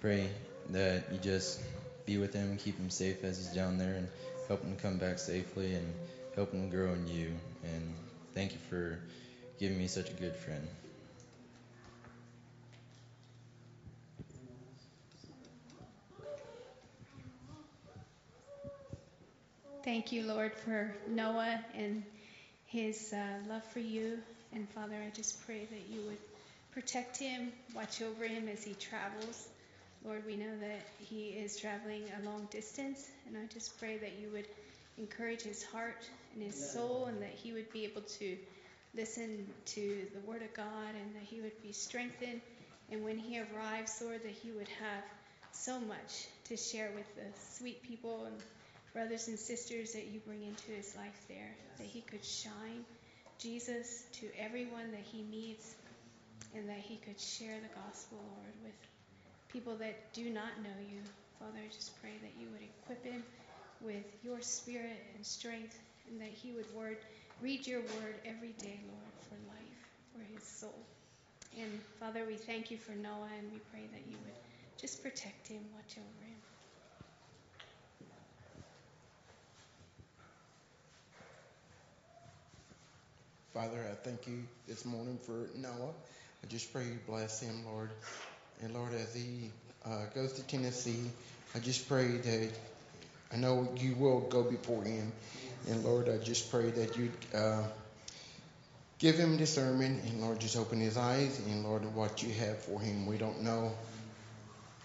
pray that you just be with him, keep him safe as he's down there, and help him come back safely, and help him grow in you. And thank you for giving me such a good friend. Thank you, Lord, for Noah and his uh, love for you. And Father, I just pray that you would protect him, watch over him as he travels. Lord, we know that he is traveling a long distance, and I just pray that you would encourage his heart and his soul, and that he would be able to listen to the word of God, and that he would be strengthened. And when he arrives, Lord, that he would have so much to share with the sweet people and brothers and sisters that you bring into his life there, that he could shine Jesus to everyone that he needs, and that he could share the gospel, Lord, with people that do not know you. Father, I just pray that you would equip him with your spirit and strength, and that he would word, read your word every day, Lord, for life, for his soul. And Father, we thank you for Noah, and we pray that you would just protect him, watch over him. Father, I thank you this morning for Noah. I just pray you bless him, Lord. And Lord, as he uh, goes to Tennessee, I just pray that I know you will go before him. And Lord, I just pray that you uh, Give him discernment, and Lord, just open his eyes, and Lord, what you have for him. We don't know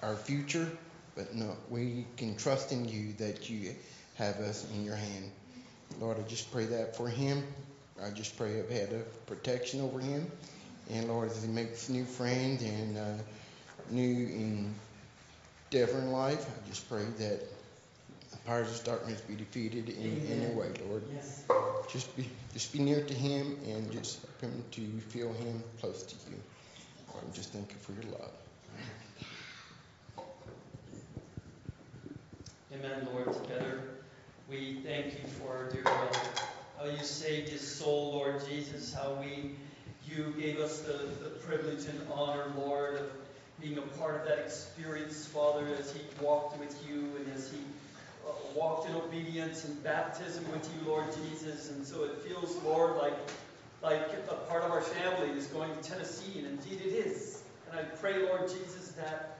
our future, but no, we can trust in you that you have us in your hand. Lord, I just pray that for him. I just pray a head of protection over him. And Lord, as he makes new friends and uh, new endeavor in life, I just pray that the powers of darkness be defeated in any way, Lord. Yes. Just be just be near to him and just help him to feel him close to you. Lord, I'm just thank you for your love. Amen, Lord. Together we thank you for our dear brother. How you saved his soul, Lord Jesus. How we, you gave us the, the privilege and honor, Lord, of being a part of that experience, Father, as he walked with you and as he uh, walked in obedience and baptism with you, Lord Jesus. And so it feels, Lord, like, like a part of our family is going to Tennessee, and indeed it is. And I pray, Lord Jesus, that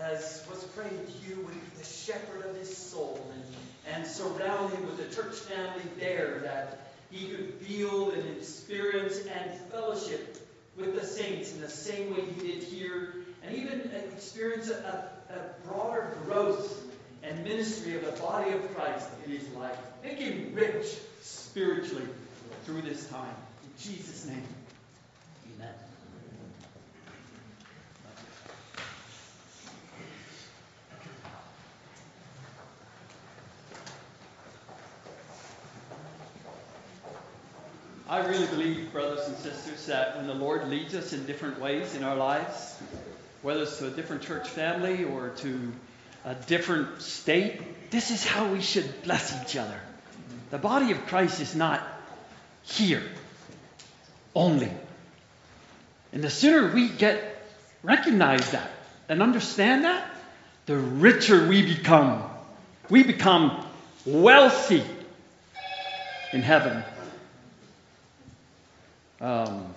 as was prayed, you would be the shepherd of his soul and, and surround him with the church family there, that he could feel and experience and fellowship with the saints in the same way he did here, and even experience a, a broader growth and ministry of the body of Christ in his life. Make him rich spiritually through this time. In Jesus' name, amen. I really believe, brothers and sisters, that when the Lord leads us in different ways in our lives, whether it's to a different church family or to a different state, this is how we should bless each other. The body of Christ is not here only. And the sooner we get recognize that and understand that, the richer we become. We become wealthy in heaven. Um,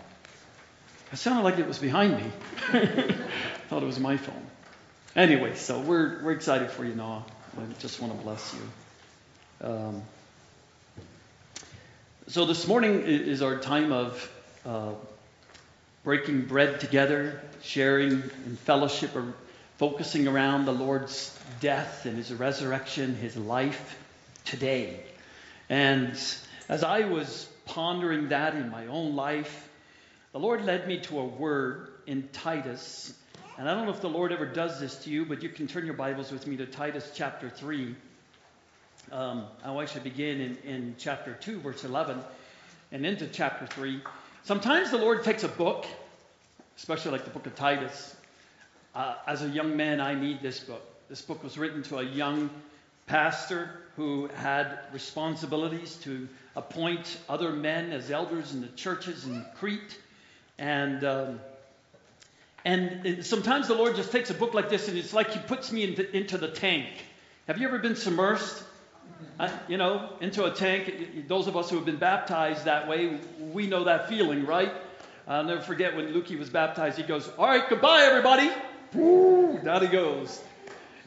it sounded like it was behind me. Thought it was my phone. Anyway, so we're we're excited for you, Noah. I just want to bless you. Um, so this morning is our time of uh, breaking bread together, sharing in fellowship, or focusing around the Lord's death and his resurrection, his life today. And as I was pondering that in my own life, the Lord led me to a word in Titus. And I don't know if the Lord ever does this to you, but you can turn your Bibles with me to Titus chapter three. Um, I want you to begin in, in chapter two, verse eleven, and into chapter three. Sometimes the Lord takes a book, especially like the book of Titus. Uh, as a young man, I need this book. This book was written to a young pastor who had responsibilities to appoint other men as elders in the churches in Crete. And um, and sometimes the Lord just takes a book like this, and it's like he puts me into, into the tank. Have you ever been submersed, uh, you know, into a tank? Those of us who have been baptized that way, we know that feeling, right? I'll never forget when Lukey was baptized. He goes, all right, goodbye, everybody. Woo, down he goes.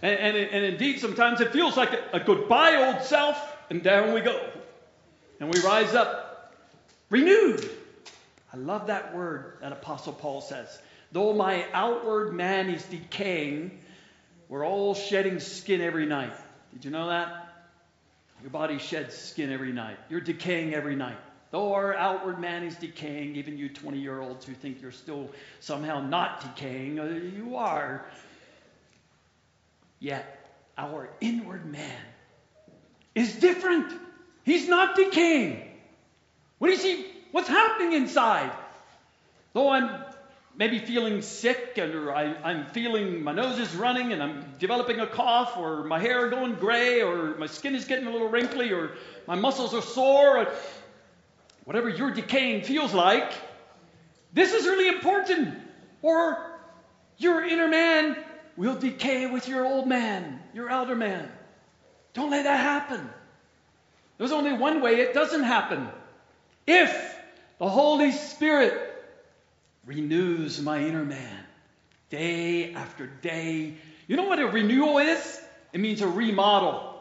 And, and, and indeed, sometimes it feels like a, a goodbye, old self, and down we go. And we rise up renewed. I love that word that Apostle Paul says. Though my outward man is decaying, we're all shedding skin every night. Did you know that? Your body sheds skin every night. You're decaying every night. Though our outward man is decaying, even you twenty-year-olds who think you're still somehow not decaying, you are. Yet our inward man is different. He's not decaying. What is he? What's happening inside? Though I'm maybe feeling sick, or I, I'm feeling my nose is running, and I'm developing a cough, or my hair going gray, or my skin is getting a little wrinkly, or my muscles are sore, or whatever your decaying feels like, this is really important. Or your inner man will decay with your old man, your elder man. Don't let that happen. There's only one way it doesn't happen. If the Holy Spirit renews my inner man day after day. You know what a renewal is? It means a remodel.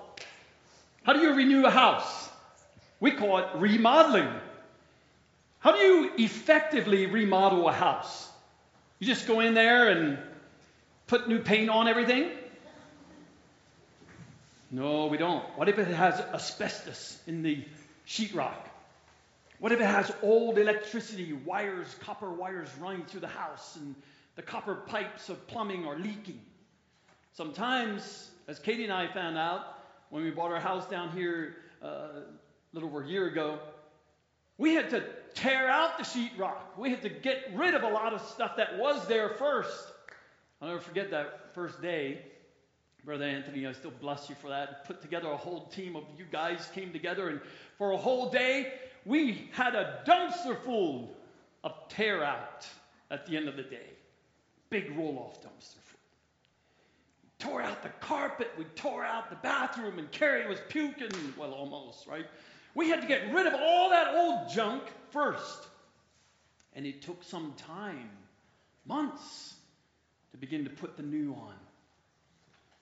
How do you renew a house? We call it remodeling. How do you effectively remodel a house? You just go in there and put new paint on everything? No, we don't. What if it has asbestos in the sheetrock? What if it has old electricity, wires, copper wires running through the house, and the copper pipes of plumbing are leaking? Sometimes, as Katie and I found out when we bought our house down here uh, a little over a year ago, we had to tear out the sheetrock. We had to get rid of a lot of stuff that was there first. I'll never forget that first day. Brother Anthony, I still bless you for that. Put together a whole team of you guys came together, and for a whole day, we had a dumpster full of tear out at the end of the day. Big roll-off dumpster full. We tore out the carpet. We tore out the bathroom, and Carrie was puking. Well, almost, right? We had to get rid of all that old junk first. And it took some time, months, to begin to put the new on.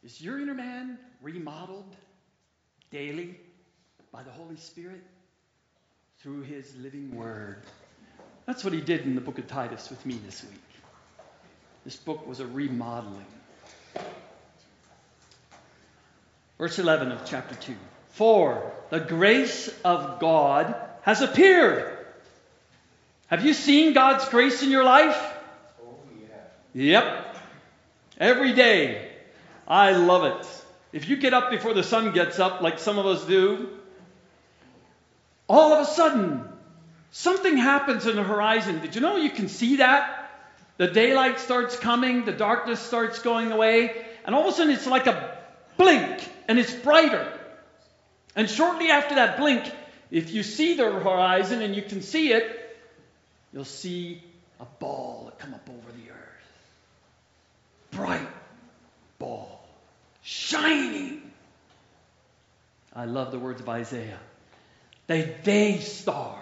Is your inner man remodeled daily by the Holy Spirit? Through his living word. That's what he did in the book of Titus with me this week. This book was a remodeling. Verse eleven of chapter two. For the grace of God has appeared. Have you seen God's grace in your life? Oh, yeah. Yep. Every day. I love it. If you get up before the sun gets up, like some of us do, all of a sudden, something happens in the horizon. Did you know you can see that? The daylight starts coming, the darkness starts going away, and all of a sudden it's like a blink, and it's brighter. And shortly after that blink, if you see the horizon and you can see it, you'll see a ball come up over the earth. Bright ball. Shining. I love the words of Isaiah. The day star.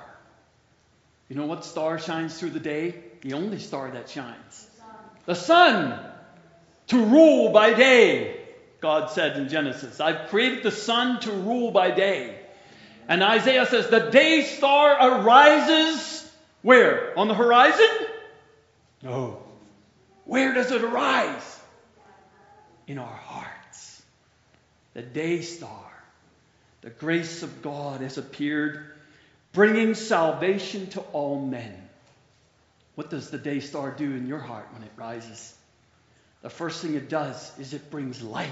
You know what star shines through the day? The only star that shines. The sun. The sun to rule by day, God said in Genesis. I've created the sun to rule by day. And Isaiah says the day star arises where? On the horizon? No. Where does it arise? In our hearts. The day star. The grace of God has appeared, bringing salvation to all men. What does the day star do in your heart when it rises? The first thing it does is it brings light.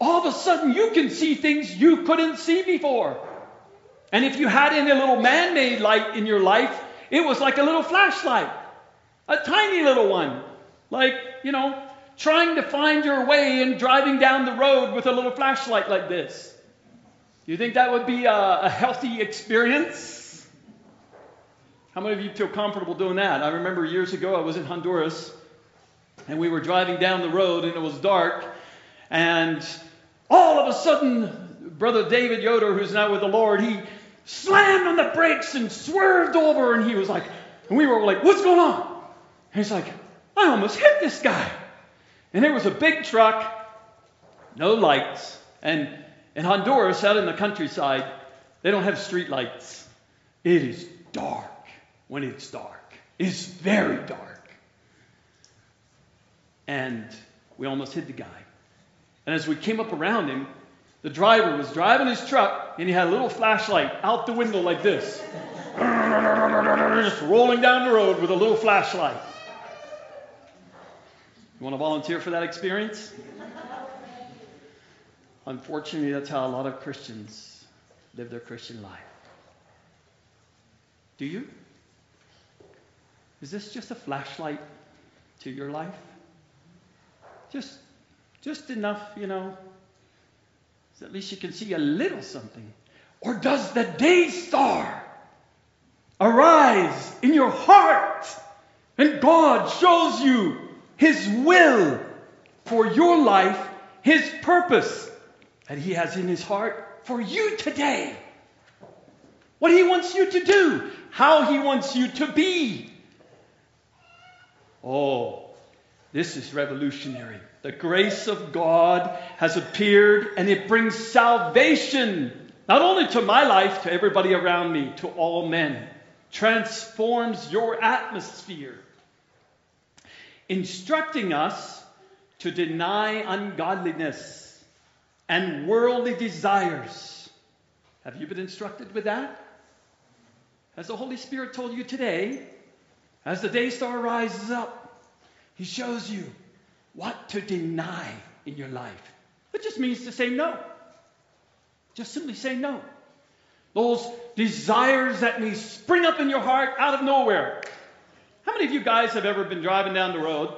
All of a sudden, you can see things you couldn't see before. And if you had any little man-made light in your life, it was like a little flashlight, a tiny little one, like, you know, trying to find your way and driving down the road with a little flashlight like this. Do you think that would be a, a healthy experience? How many of you feel comfortable doing that? I remember years ago I was in Honduras, and we were driving down the road, and it was dark, and all of a sudden, Brother David Yoder, who's now with the Lord, he slammed on the brakes and swerved over, and he was like, and we were like, what's going on? And he's like, I almost hit this guy. And there was a big truck, no lights, and in Honduras, out in the countryside, they don't have street lights. It is dark when it's dark. It's very dark. And we almost hit the guy. And as we came up around him, the driver was driving his truck, and he had a little flashlight out the window like this. Just rolling down the road with a little flashlight. You want to volunteer for that experience? Unfortunately, that's how a lot of Christians live their Christian life. Do you? Is this just a flashlight to your life? Just, just enough, you know, so at least you can see a little something. Or does the day star arise in your heart and God shows you his will for your life, his purpose that he has in his heart for you today. What he wants you to do. How he wants you to be. Oh, this is revolutionary. The grace of God has appeared, and it brings salvation. Not only to my life, to everybody around me, to all men. transforms your atmosphere, instructing us to deny ungodliness and worldly desires. Have you been instructed with that? As the Holy Spirit told you today, as the day star rises up, he shows you what to deny in your life. It just means to say no. Just simply say no. Those desires that may spring up in your heart out of nowhere. How many of you guys have ever been driving down the road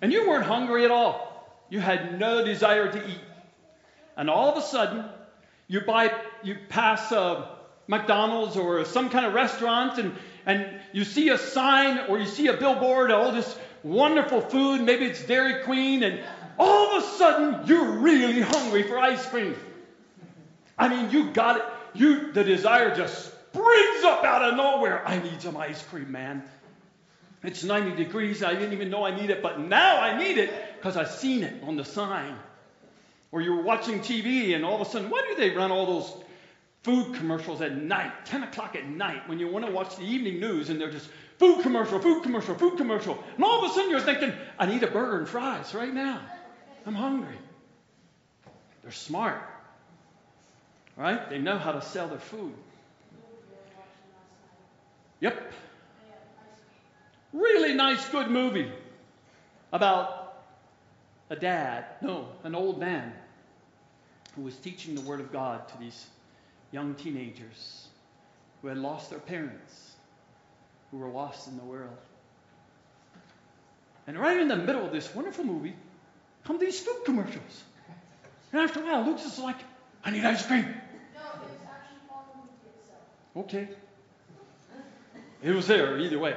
and you weren't hungry at all? You had no desire to eat. And all of a sudden, you buy, you pass a McDonald's or some kind of restaurant and, and you see a sign or you see a billboard, all this wonderful food, maybe it's Dairy Queen, and all of a sudden, you're really hungry for ice cream. I mean, you got it. You, the desire just springs up out of nowhere. I need some ice cream, man. It's ninety degrees. I didn't even know I need it, but now I need it because I've seen it on the sign. Or you're watching T V, and all of a sudden, why do they run all those food commercials at night, ten o'clock at night, when you want to watch the evening news, and they're just food commercial, food commercial, food commercial. And all of a sudden, you're thinking, I need a burger and fries right now. I'm hungry. They're smart. Right? They know how to sell their food. Yep. Really nice, good movie about a dad, no, an old man who was teaching the Word of God to these young teenagers who had lost their parents, who were lost in the world. And right in the middle of this wonderful movie come these food commercials. And after a while, Luke's just like, I need ice cream. No, it was actually following itself. Okay. It was there either way.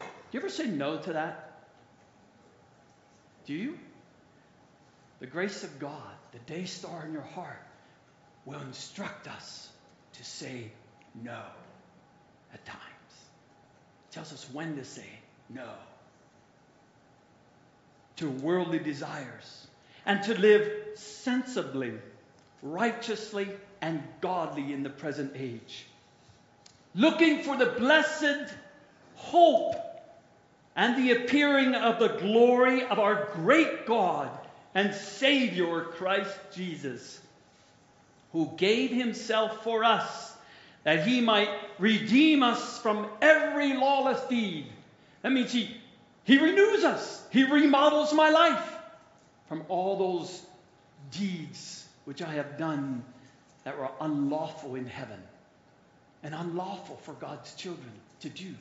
Do you ever say no to that? Do you? The grace of God, the day star in your heart, will instruct us to say no at times. It tells us when to say no to worldly desires, and to live sensibly, righteously, and godly in the present age, looking for the blessed hope and the appearing of the glory of our great God and Savior Christ Jesus, who gave himself for us that he might redeem us from every lawless deed. That means he He renews us. He remodels my life from all those deeds which I have done that were unlawful in heaven and unlawful for God's children to do.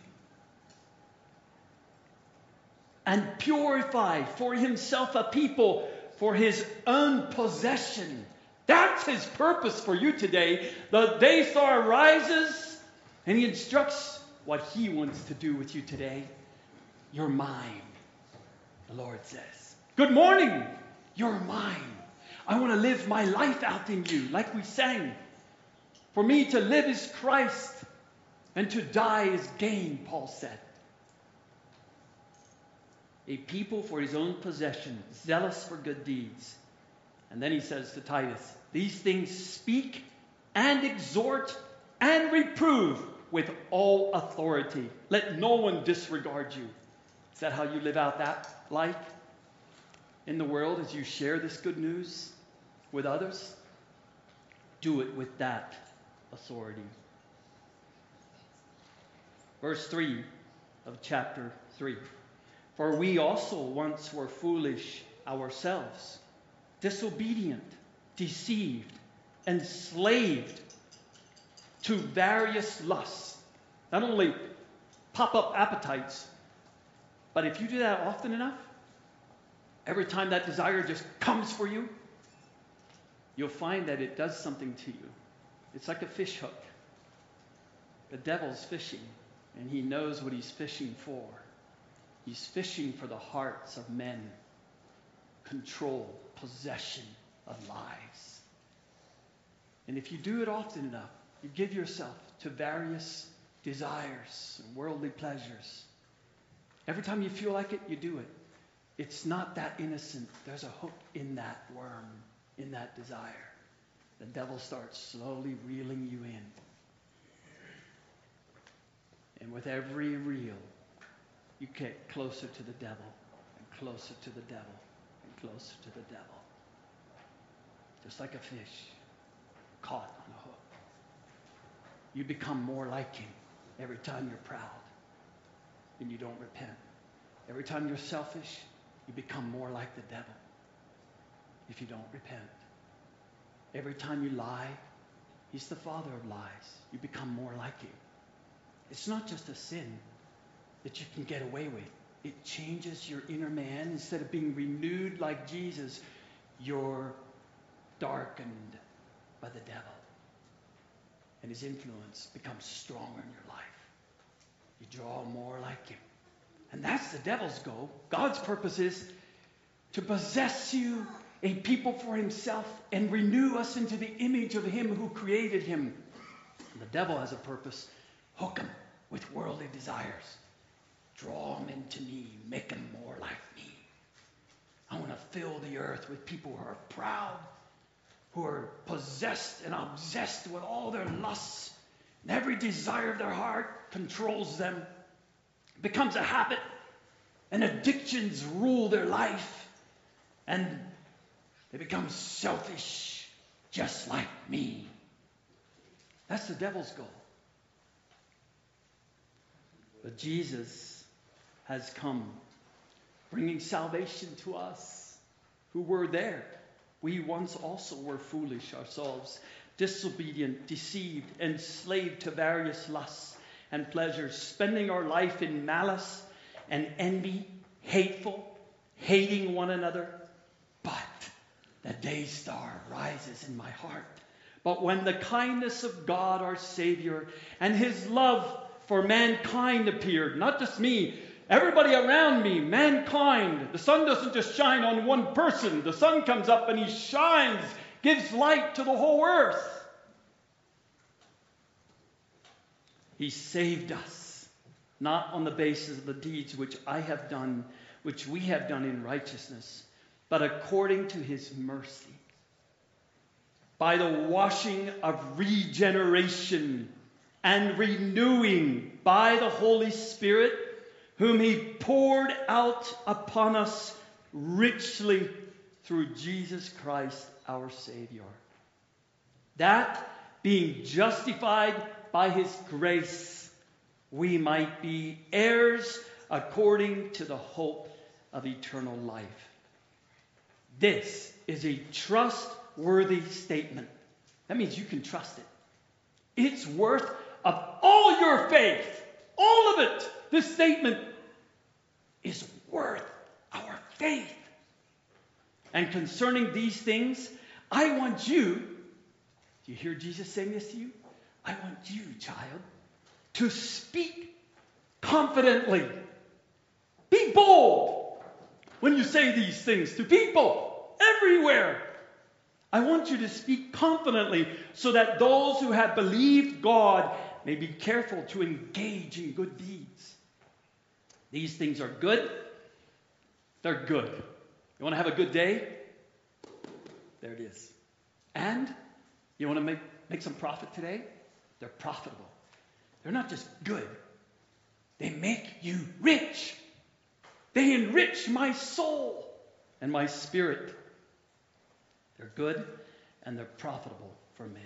And purify for himself a people for his own possession. That's his purpose for you today. The day star rises and he instructs what he wants to do with you today. You're mine, the Lord says. Good morning, you're mine. I want to live my life out in you, like we sang. For me to live is Christ, and to die is gain, Paul said. A people for his own possession, zealous for good deeds. And then he says to Titus, these things speak and exhort and reprove with all authority. Let no one disregard you. Is that how you live out that life in the world as you share this good news with others? Do it with that authority. Verse three of chapter three. For we also once were foolish ourselves, disobedient, deceived, enslaved to various lusts. Not only pop-up appetites, but if you do that often enough, every time that desire just comes for you, you'll find that it does something to you. It's like a fish hook. The devil's fishing, and he knows what he's fishing for. He's fishing for the hearts of men, control, possession of lives. And if you do it often enough, you give yourself to various desires and worldly pleasures. Every time you feel like it, you do it. It's not that innocent. There's a hook in that worm, in that desire. The devil starts slowly reeling you in. And with every reel, you get closer to the devil, and closer to the devil, and closer to the devil. Just like a fish caught on a hook. You become more like him every time you're proud and you don't repent. Every time you're selfish, you become more like the devil if you don't repent. Every time you lie, he's the father of lies. You become more like him. It's not just a sin that you can get away with. It changes your inner man. Instead of being renewed like Jesus, you're darkened by the devil. And his influence becomes stronger in your life. You draw more like him. And that's the devil's goal. God's purpose is to possess you, a people for himself, and renew us into the image of him who created him. And the devil has a purpose. Hook him with worldly desires. Draw him into me. Make him more like me. I want to fill the earth with people who are proud, who are possessed and obsessed with all their lusts, and every desire of their heart controls them. It becomes a habit, and addictions rule their life, and they become selfish, just like me. That's the devil's goal. But Jesus has come, bringing salvation to us who were there. We once also were foolish ourselves, disobedient, deceived, enslaved to various lusts and pleasures, spending our life in malice and envy, hateful, hating one another. But the day star rises in my heart. But when the kindness of God our Savior and his love for mankind appeared, not just me, everybody around me, mankind. The sun doesn't just shine on one person. The sun comes up and he shines, gives light to the whole earth. He saved us, not on the basis of the deeds which I have done, which we have done in righteousness, but according to his mercy, by the washing of regeneration and renewing by the Holy Spirit, whom he poured out upon us richly through Jesus Christ our Savior. That, being justified by his grace, we might be heirs according to the hope of eternal life. This is a trustworthy statement. That means you can trust it. It's worth of all your faith, all of it. This statement is worth our faith. And concerning these things, I want you, do you hear Jesus saying this to you? I want you, child, to speak confidently. Be bold when you say these things to people everywhere. I want you to speak confidently so that those who have believed God may be careful to engage in good deeds. These things are good. They're good. You want to have a good day? There it is. And you want to make, make some profit today? They're profitable. They're not just good. They make you rich. They enrich my soul and my spirit. They're good and they're profitable for man.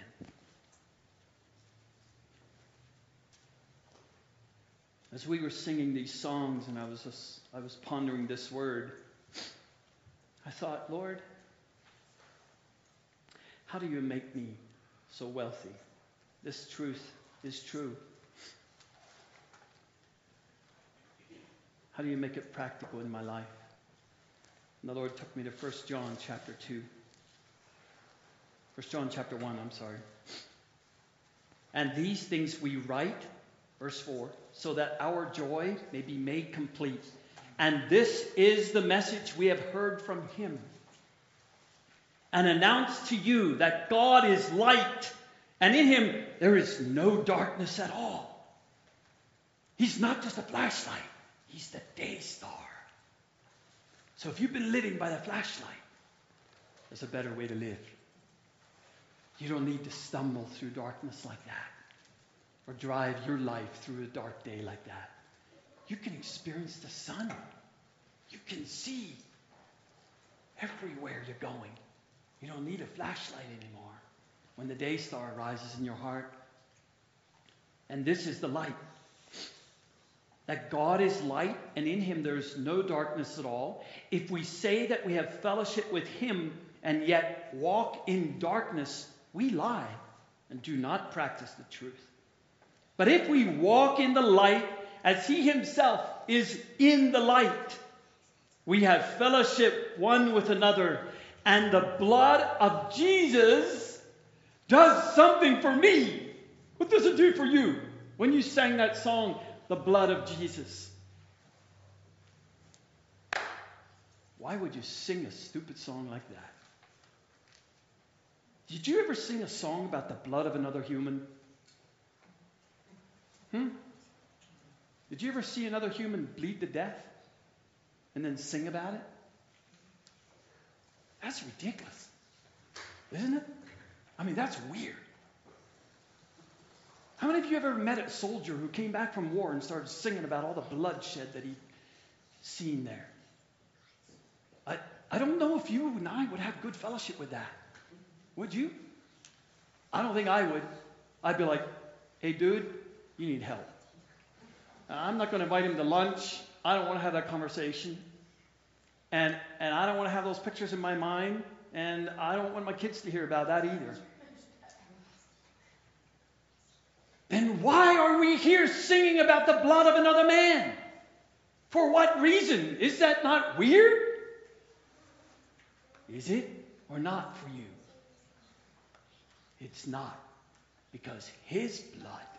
As we were singing these songs and I was just, I was pondering this word, I thought, Lord, how do you make me so wealthy? This truth is true. How do you make it practical in my life? And the Lord took me to First John chapter two. First John chapter one, I'm sorry. And these things we write, verse four, so that our joy may be made complete. And this is the message we have heard from him and announced to you, that God is light, and in him there is no darkness at all. He's not just a flashlight. He's the day star. So if you've been living by the flashlight, there's a better way to live. You don't need to stumble through darkness like that. or drive your life through a dark day like that, you can experience the sun. You can see everywhere you're going. You don't need a flashlight anymore when the day star rises in your heart. And this is the light. That God is light, and in him there's no darkness at all. If we say that we have fellowship with him and yet walk in darkness, we lie and do not practice the truth. But if we walk in the light as he himself is in the light, we have fellowship one with another, and the blood of Jesus does something for me. What does it do for you? When you sang that song, the blood of Jesus. Why would you sing a stupid song like that? Did you ever sing a song about the blood of another human? Hmm? Did you ever see another human bleed to death and then sing about it? That's ridiculous, isn't it? I mean, that's weird. How many of you ever met a soldier who came back from war and started singing about all the bloodshed that he'd seen there? I, I don't know if you and I would have good fellowship with that. Would you? I don't think I would. I'd be like, hey, dude, you need help. I'm not going to invite him to lunch. I don't want to have that conversation. And, and I don't want to have those pictures in my mind. And I don't want my kids to hear about that either. Then why are we here singing about the blood of another man? For what reason? Is that not weird? Is it or not for you? It's not. Because his blood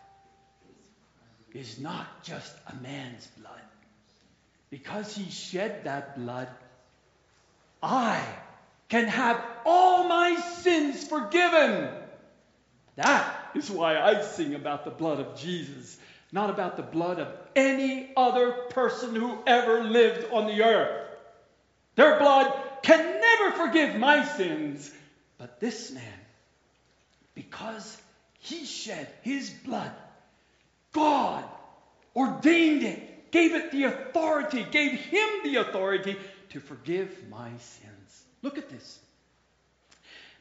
is not just a man's blood. Because he shed that blood, I can have all my sins forgiven. That is why I sing about the blood of Jesus, not about the blood of any other person who ever lived on the earth. Their blood can never forgive my sins. But this man, because he shed his blood, God ordained it, gave it the authority, gave him the authority to forgive my sins. Look at this.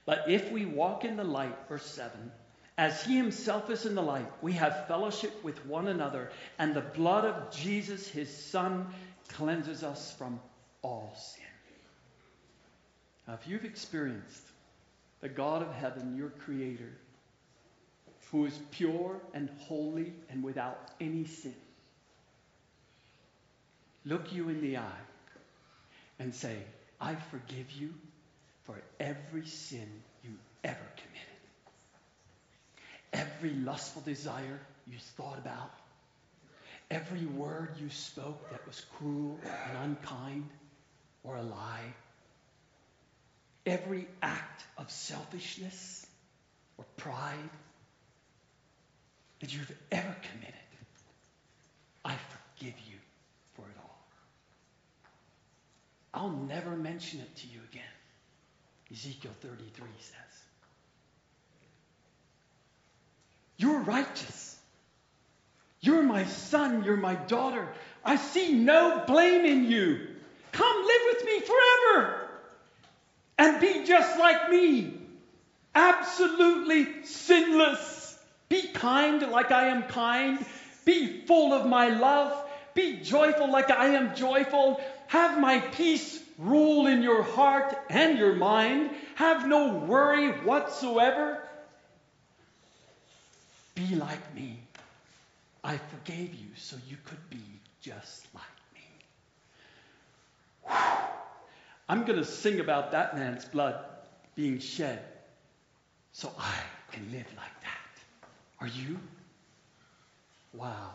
But if we walk in the light, verse seven, as he himself is in the light, we have fellowship with one another, and the blood of Jesus, his son, cleanses us from all sin. Now, if you've experienced the God of heaven, your creator, who is pure and holy and without any sin, look you in the eye and say, I forgive you for every sin you ever committed. Every lustful desire you thought about, every word you spoke that was cruel and unkind or a lie, every act of selfishness or pride that you've ever committed, I forgive you for it all. I'll never mention it to you again, Ezekiel thirty-three says. You're righteous. You're my son. You're my daughter. I see no blame in you. Come live with me forever and be just like me. Absolutely sinless. Be kind like I am kind. Be full of my love. Be joyful like I am joyful. Have my peace rule in your heart and your mind. Have no worry whatsoever. Be like me. I forgave you so you could be just like me. Whew. I'm going to sing about that man's blood being shed so I can live like that. Are you? Wow.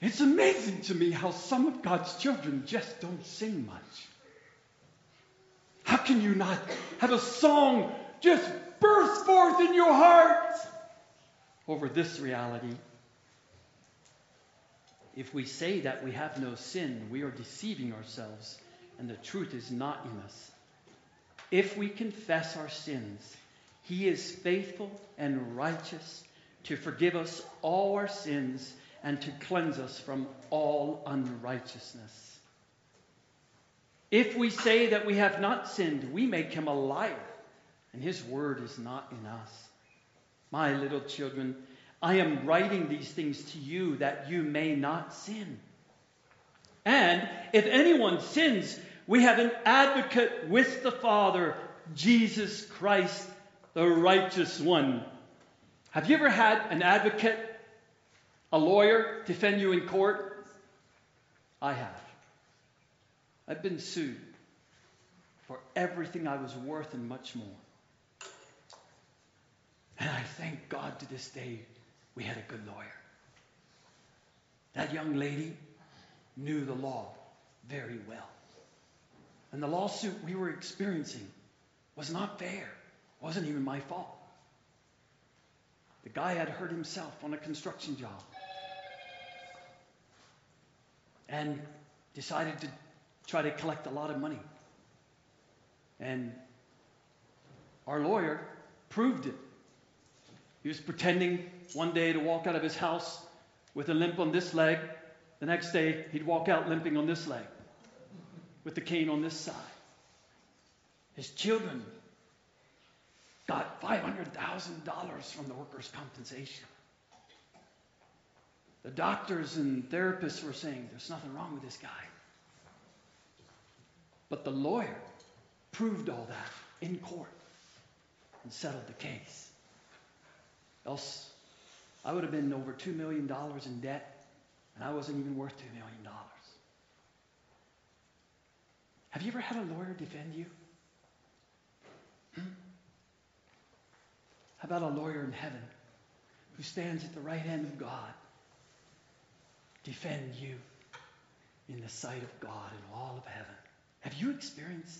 It's amazing to me how some of God's children just don't sing much. How can you not have a song just burst forth in your heart over this reality? If we say that we have no sin, we are deceiving ourselves, and the truth is not in us. If we confess our sins, He is faithful and righteous to forgive us all our sins and to cleanse us from all unrighteousness. If we say that we have not sinned, we make him a liar, and his word is not in us. My little children, I am writing these things to you that you may not sin. And if anyone sins, we have an advocate with the Father, Jesus Christ, the righteous one. Have you ever had an advocate, a lawyer, defend you in court? I have. I've been sued for everything I was worth and much more. And I thank God to this day we had a good lawyer. That young lady knew the law very well. And the lawsuit we were experiencing was not fair. It wasn't even my fault. The guy had hurt himself on a construction job and decided to try to collect a lot of money. And our lawyer proved it. He was pretending one day to walk out of his house with a limp on this leg. The next day, he'd walk out limping on this leg with the cane on this side. His children got five hundred thousand dollars from the workers' compensation. The doctors and therapists were saying, there's nothing wrong with this guy. But the lawyer proved all that in court and settled the case. Else, I would have been over two million dollars in debt, and I wasn't even worth two million dollars. Have you ever had a lawyer defend you? Hmm? How about a lawyer in heaven who stands at the right hand of God, defend you in the sight of God and all of heaven? Have you experienced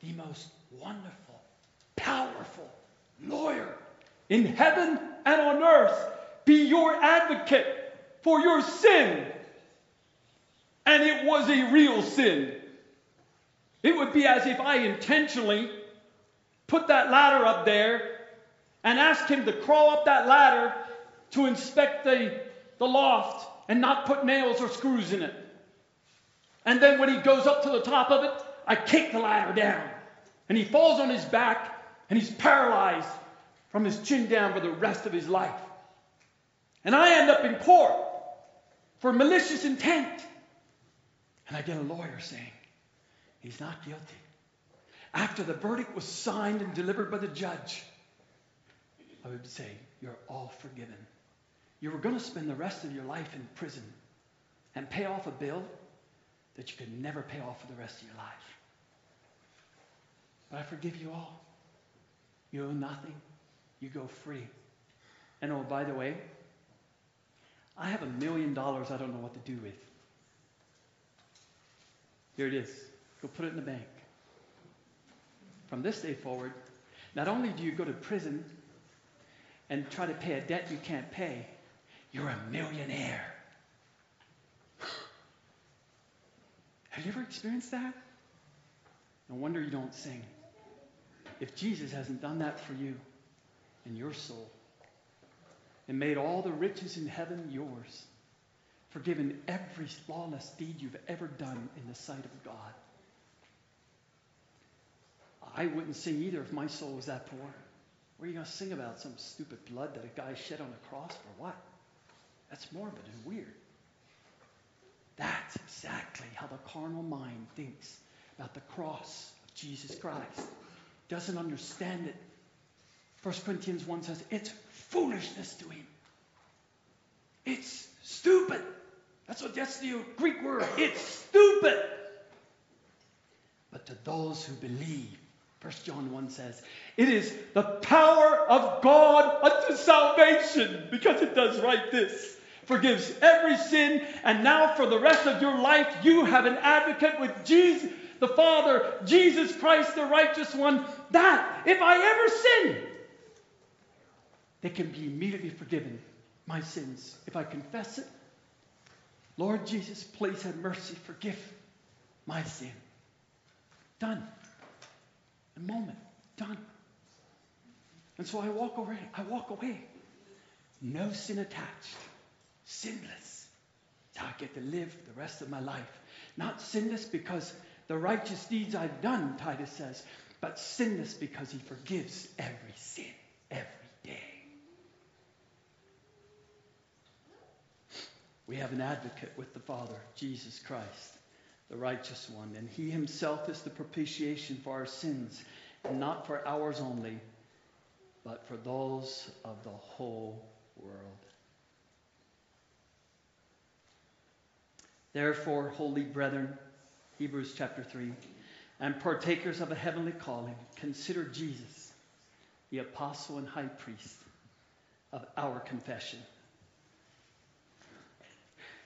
the most wonderful, powerful lawyer in heaven and on earth be your advocate for your sin? And it was a real sin. It would be as if I intentionally put that ladder up there and asked him to crawl up that ladder to inspect the, the loft and not put nails or screws in it. And then when he goes up to the top of it, I kick the ladder down. And he falls on his back and he's paralyzed from his chin down for the rest of his life. And I end up in court for malicious intent. And I get a lawyer saying, he's not guilty. After the verdict was signed and delivered by the judge, I would say, you're all forgiven. You were going to spend the rest of your life in prison and pay off a bill that you could never pay off for the rest of your life. But I forgive you all. You owe nothing. You go free. And oh, by the way, I have a million dollars I don't know what to do with. Here it is. Go put it in the bank. From this day forward, not only do you go to prison and try to pay a debt you can't pay, you're a millionaire. Have you ever experienced that? No wonder you don't sing. If Jesus hasn't done that for you, in your soul, and made all the riches in heaven yours, forgiven every lawless deed you've ever done in the sight of God. I wouldn't sing either if my soul was that poor. What are you going to sing about? Some stupid blood that a guy shed on a cross for what? That's morbid and weird. That's exactly how the carnal mind thinks about the cross of Jesus Christ. Doesn't understand it. First Corinthians one says, it's foolishness to him. It's stupid. That's what that's the Greek word. It's stupid. But to those who believe, First John one says, it is the power of God unto salvation, because it does right this. Forgives every sin, and now for the rest of your life you have an advocate with Jesus, the Father, Jesus Christ, the righteous one, that if I ever sin, they can be immediately forgiven, my sins, if I confess it. Lord Jesus, please have mercy. Forgive my sin. Done. A moment. Done. And so I walk away. I walk away. No sin attached. Sinless. So I get to live the rest of my life. Not sinless because the righteous deeds I've done, Titus says, but sinless because he forgives every sin, every day. We have an advocate with the Father, Jesus Christ, the righteous one, and he himself is the propitiation for our sins, and not for ours only, but for those of the whole world. Therefore, holy brethren, Hebrews chapter three, and partakers of a heavenly calling, consider Jesus, the apostle and high priest of our confession.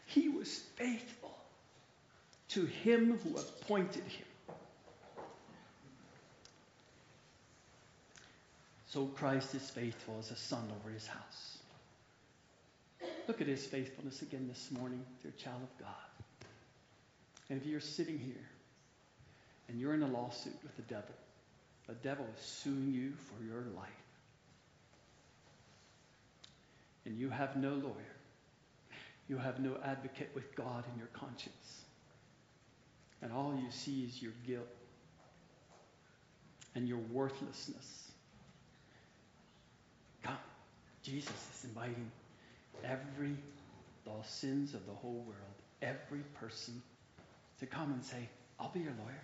He was faithful to him who appointed him. So Christ is faithful as a son over his house. Look at his faithfulness again this morning, dear child of God. And if you're sitting here and you're in a lawsuit with the devil, the devil is suing you for your life, and you have no lawyer, you have no advocate with God in your conscience, and all you see is your guilt and your worthlessness, come. Jesus is inviting every, the sins of the whole world, every person to come and say, I'll be your lawyer.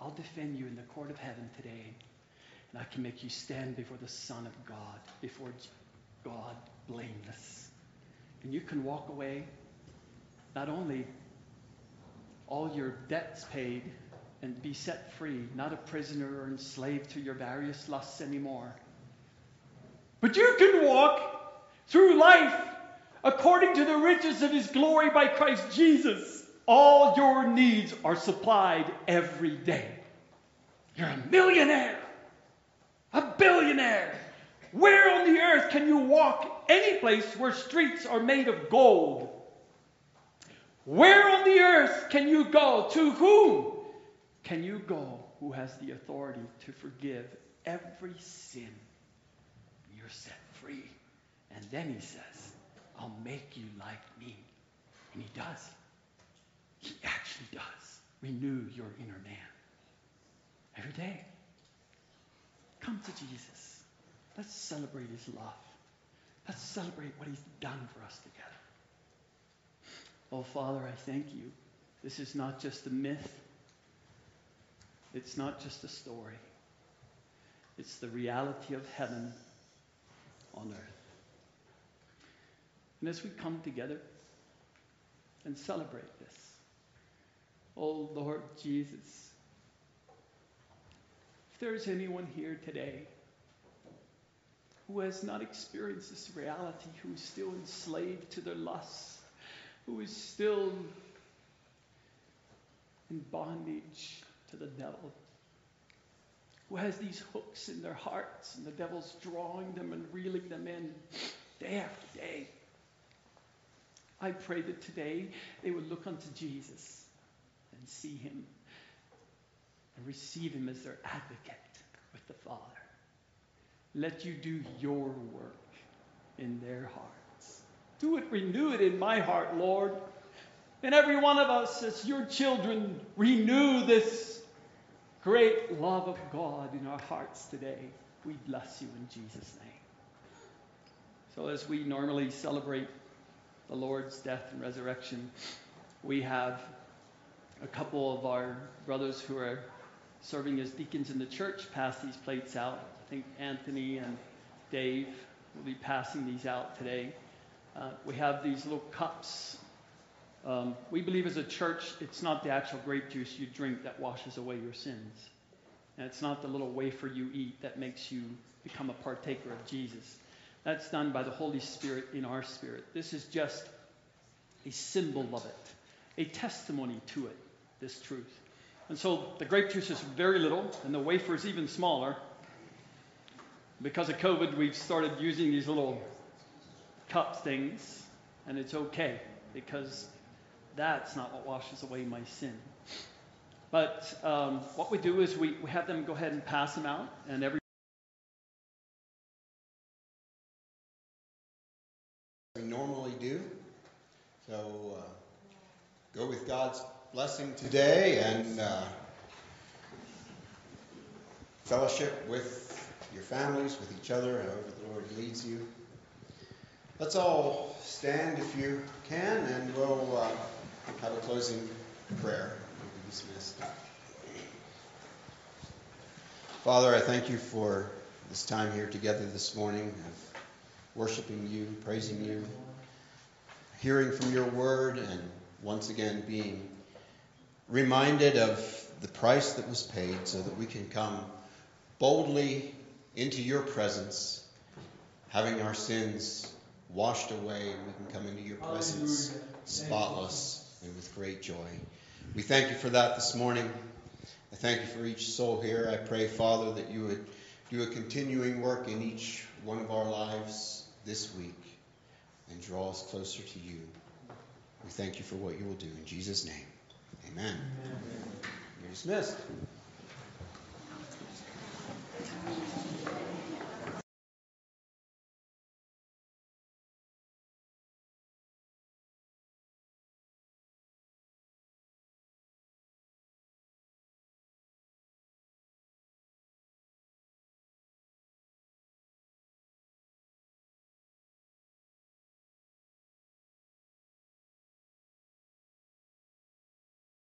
I'll defend you in the court of heaven today. And I can make you stand before the Son of God, before God, blameless. And you can walk away, not only all your debts paid and be set free, not a prisoner or enslaved to your various lusts anymore, but you can walk through life according to the riches of his glory by Christ Jesus. All your needs are supplied every day. You're a millionaire, a billionaire. Where on the earth can you walk any place where streets are made of gold? Where on the earth can you go? To whom can you go who has the authority to forgive every sin? You're set free. And then he says, I'll make you like me. And he does. He actually does renew your inner man every day. Come to Jesus. Let's celebrate his love. Let's celebrate what he's done for us together. Oh, Father, I thank you. This is not just a myth. It's not just a story. It's the reality of heaven on earth. And as we come together and celebrate this, oh, Lord Jesus, if there is anyone here today who has not experienced this reality, who is still enslaved to their lusts, who is still in bondage to the devil, who has these hooks in their hearts and the devil's drawing them and reeling them in day after day, I pray that today they would look unto Jesus and see him and receive him as their advocate with the Father. Let you do your work in their hearts. Do it, renew it in my heart, Lord. And every one of us as your children, renew this great love of God in our hearts today. We bless you in Jesus' name. So as we normally celebrate the Lord's death and resurrection, we have a couple of our brothers who are serving as deacons in the church pass these plates out. I think Anthony and Dave will be passing these out today. Uh, we have these little cups. Um, we believe as a church, it's not the actual grape juice you drink that washes away your sins. And it's not the little wafer you eat that makes you become a partaker of Jesus. That's done by the Holy Spirit in our spirit. This is just a symbol of it, a testimony to it, this truth. And so the grape juice is very little, and the wafer is even smaller. Because of COVID, we've started using these little cup things, and it's okay, because that's not what washes away my sin. But um, what we do is we, we have them go ahead and pass them out, and every blessing today and uh, fellowship with your families, with each other, however the Lord leads you. Let's all stand if you can, and we'll uh, have a closing prayer. We'll be dismissed. Father, I thank you for this time here together this morning of worshiping you, praising you, hearing from your word, and once again being reminded of the price that was paid so that we can come boldly into your presence, having our sins washed away. We can come into your presence spotless and with great joy. We thank you for that this morning. I thank you for each soul here. I pray, Father, that you would do a continuing work in each one of our lives this week and draw us closer to you. We thank you for what you will do. In Jesus' name, amen. Amen. You're dismissed.